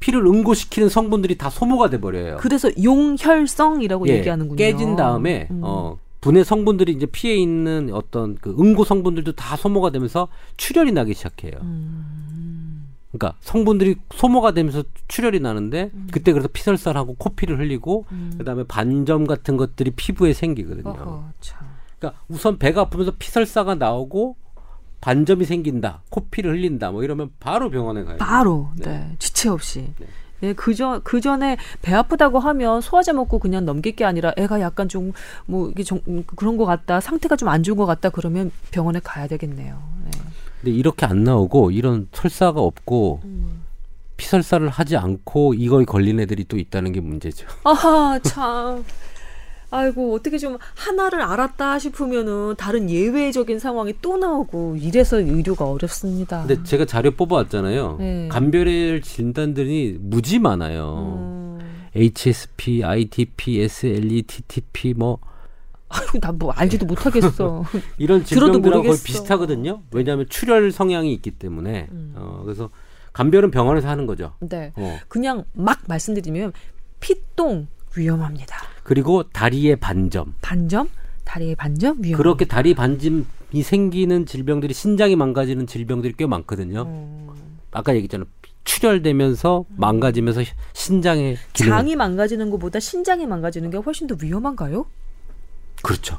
피를 응고시키는 성분들이 다 소모가 돼 버려요. 그래서 용혈성이라고 예. 얘기하는군요. 깨진 다음에 음. 어 분해 성분들이 이제 피에 있는 어떤 그 응고 성분들도 다 소모가 되면서 출혈이 나기 시작해요. 음. 그러니까 성분들이 소모가 되면서 출혈이 나는데 음. 그때 그래서 피설사를 하고 코피를 흘리고 음. 그다음에 반점 같은 것들이 피부에 생기거든요. 어허, 참. 그러니까 우선 배가 아프면서 피설사가 나오고 반점이 생긴다, 코피를 흘린다, 뭐 이러면 바로 병원에 가요. 바로, 네, 네. 주체 없이. 네. 예, 그전 그 전에 배 아프다고 하면 소화제 먹고 그냥 넘길 게 아니라 애가 약간 좀 뭐 이게 좀 그런 것 같다, 상태가 좀 안 좋은 것 같다 그러면 병원에 가야 되겠네요. 네. 근데 이렇게 안 나오고 이런 설사가 없고 음. 피설사를 하지 않고 이거에 걸린 애들이 또 있다는 게 문제죠. 아하 참. 아이고 어떻게 좀 하나를 알았다 싶으면은 다른 예외적인 상황이 또 나오고 이래서 의료가 어렵습니다. 근데 제가 자료 뽑아왔잖아요. 네. 간별의 진단들이 무지 많아요. 음. 에이치에스피, 아이티피, 에스엘이, 티티피 뭐 아유, 나 뭐 알지도 못하겠어. 이런 질병들하고 거의 비슷하거든요. 왜냐하면 출혈 성향이 있기 때문에. 음. 어, 그래서 간별은 병원에서 하는 거죠. 네. 어. 그냥 막 말씀드리면 피똥 위험합니다. 그리고 다리의 반점. 반점? 다리의 반점? 위험합니다. 그렇게 다리 반점이 생기는 질병들이 신장이 망가지는 질병들이 꽤 많거든요. 음. 아까 얘기했잖아요. 출혈되면서 망가지면서 신장의 기능. 장이 망가지는 것보다 신장이 망가지는 게 훨씬 더 위험한가요? 그렇죠.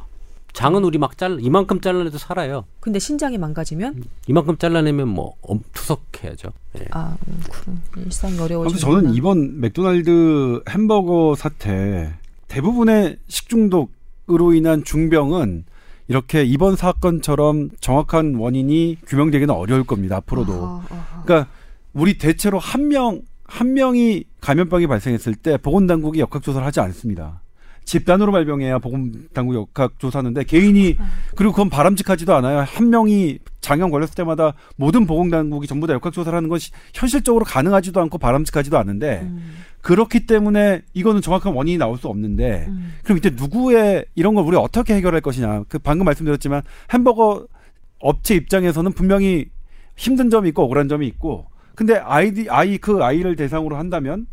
장은 우리 막 잘라 이만큼 잘라내도 살아요. 근데 신장이 망가지면 이만큼 잘라내면 뭐 엄투석해야죠. 예. 아, 그럼 일상이 어려워지죠. 저는 이번 맥도날드 햄버거 사태 대부분의 식중독으로 인한 중병은 이렇게 이번 사건처럼 정확한 원인이 규명되기는 어려울 겁니다. 앞으로도. 아하, 아하. 그러니까 우리 대체로 한 명 한 명이 감염병이 발생했을 때 보건당국이 역학조사를 하지 않습니다. 집단으로 발병해야 보건당국 역학조사하는데 개인이 그리고 그건 바람직하지도 않아요. 한 명이 장염 걸렸을 때마다 모든 보건당국이 전부 다 역학조사를 하는 것이 현실적으로 가능하지도 않고 바람직하지도 않은데 음. 그렇기 때문에 이거는 정확한 원인이 나올 수 없는데 음. 그럼 이때 누구의 이런 걸 우리 어떻게 해결할 것이냐. 그 방금 말씀드렸지만 햄버거 업체 입장에서는 분명히 힘든 점이 있고 억울한 점이 있고 근데 아이디, 아이 그 아이를 대상으로 한다면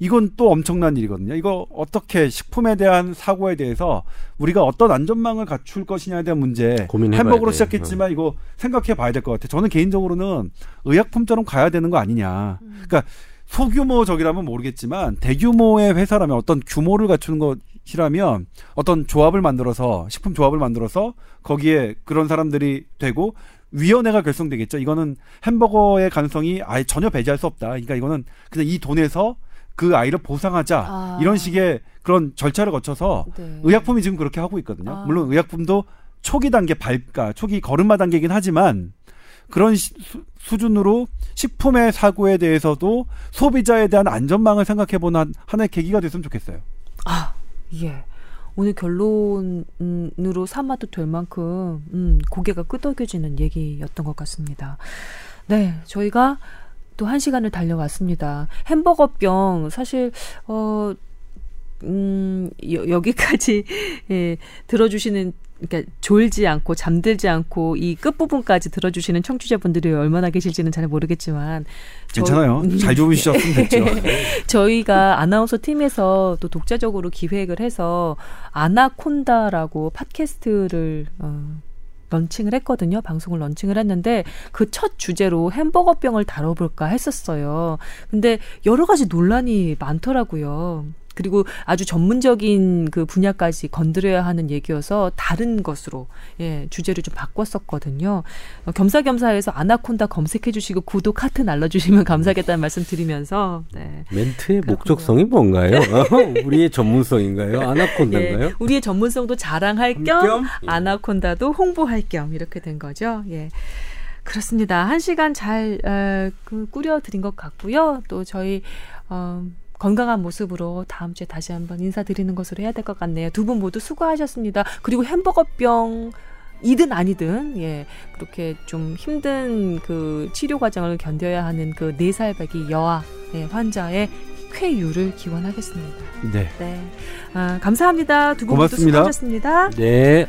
이건 또 엄청난 일이거든요. 이거 어떻게 식품에 대한 사고에 대해서 우리가 어떤 안전망을 갖출 것이냐에 대한 문제 햄버거로 시작했지만 응. 이거 생각해 봐야 될 것 같아요. 저는 개인적으로는 의약품처럼 가야 되는 거 아니냐. 음. 그러니까 소규모적이라면 모르겠지만 대규모의 회사라면 어떤 규모를 갖추는 것이라면 어떤 조합을 만들어서 식품 조합을 만들어서 거기에 그런 사람들이 되고 위원회가 결성되겠죠. 이거는 햄버거의 가능성이 아예 전혀 배제할 수 없다. 그러니까 이거는 그냥 이 돈에서 그 아이를 보상하자 아. 이런 식의 그런 절차를 거쳐서 네. 의약품이 지금 그렇게 하고 있거든요. 아. 물론 의약품도 초기 단계 발가 초기 걸음마 단계이긴 하지만 그런 시, 수, 수준으로 식품의 사고에 대해서도 소비자에 대한 안전망을 생각해보는 하나의 계기가 됐으면 좋겠어요. 아, 예. 오늘 결론으로 삼아도 될 만큼 음, 고개가 끄덕여지는 얘기였던 것 같습니다. 네, 저희가 또 한 시간을 달려왔습니다. 햄버거병 사실 어, 음, 여, 여기까지 예, 들어주시는, 그러니까 졸지 않고 잠들지 않고 이 끝부분까지 들어주시는 청취자분들이 얼마나 계실지는 잘 모르겠지만 괜찮아요. 저, 잘 주무셨으면 됐죠. 저희가 아나운서 팀에서 또 독자적으로 기획을 해서 아나콘다라고 팟캐스트를 어, 런칭을 했거든요. 방송을 런칭을 했는데 그 첫 주제로 햄버거병을 다뤄볼까 했었어요. 근데 여러 가지 논란이 많더라고요. 그리고 아주 전문적인 그 분야까지 건드려야 하는 얘기여서 다른 것으로 예, 주제를 좀 바꿨었거든요. 어, 겸사겸사해서 아나콘다 검색해 주시고 구독 하트 날려주시면 감사하겠다는 말씀 드리면서 네. 멘트의 그렇군요. 목적성이 뭔가요? 우리의 전문성인가요? 아나콘다인가요? 예, 우리의 전문성도 자랑할 겸, 겸 아나콘다도 홍보할 겸 이렇게 된 거죠. 예. 그렇습니다. 한 시간 잘 어, 그, 꾸려드린 것 같고요. 또 저희 어, 건강한 모습으로 다음 주에 다시 한번 인사드리는 것으로 해야 될 것 같네요. 두 분 모두 수고하셨습니다. 그리고 햄버거병이든 아니든 예, 그렇게 좀 힘든 그 치료 과정을 견뎌야 하는 그 네 살배기 여아 예, 환자의 쾌유를 기원하겠습니다. 네. 네. 아, 감사합니다. 두 분 모두 수고하셨습니다. 네.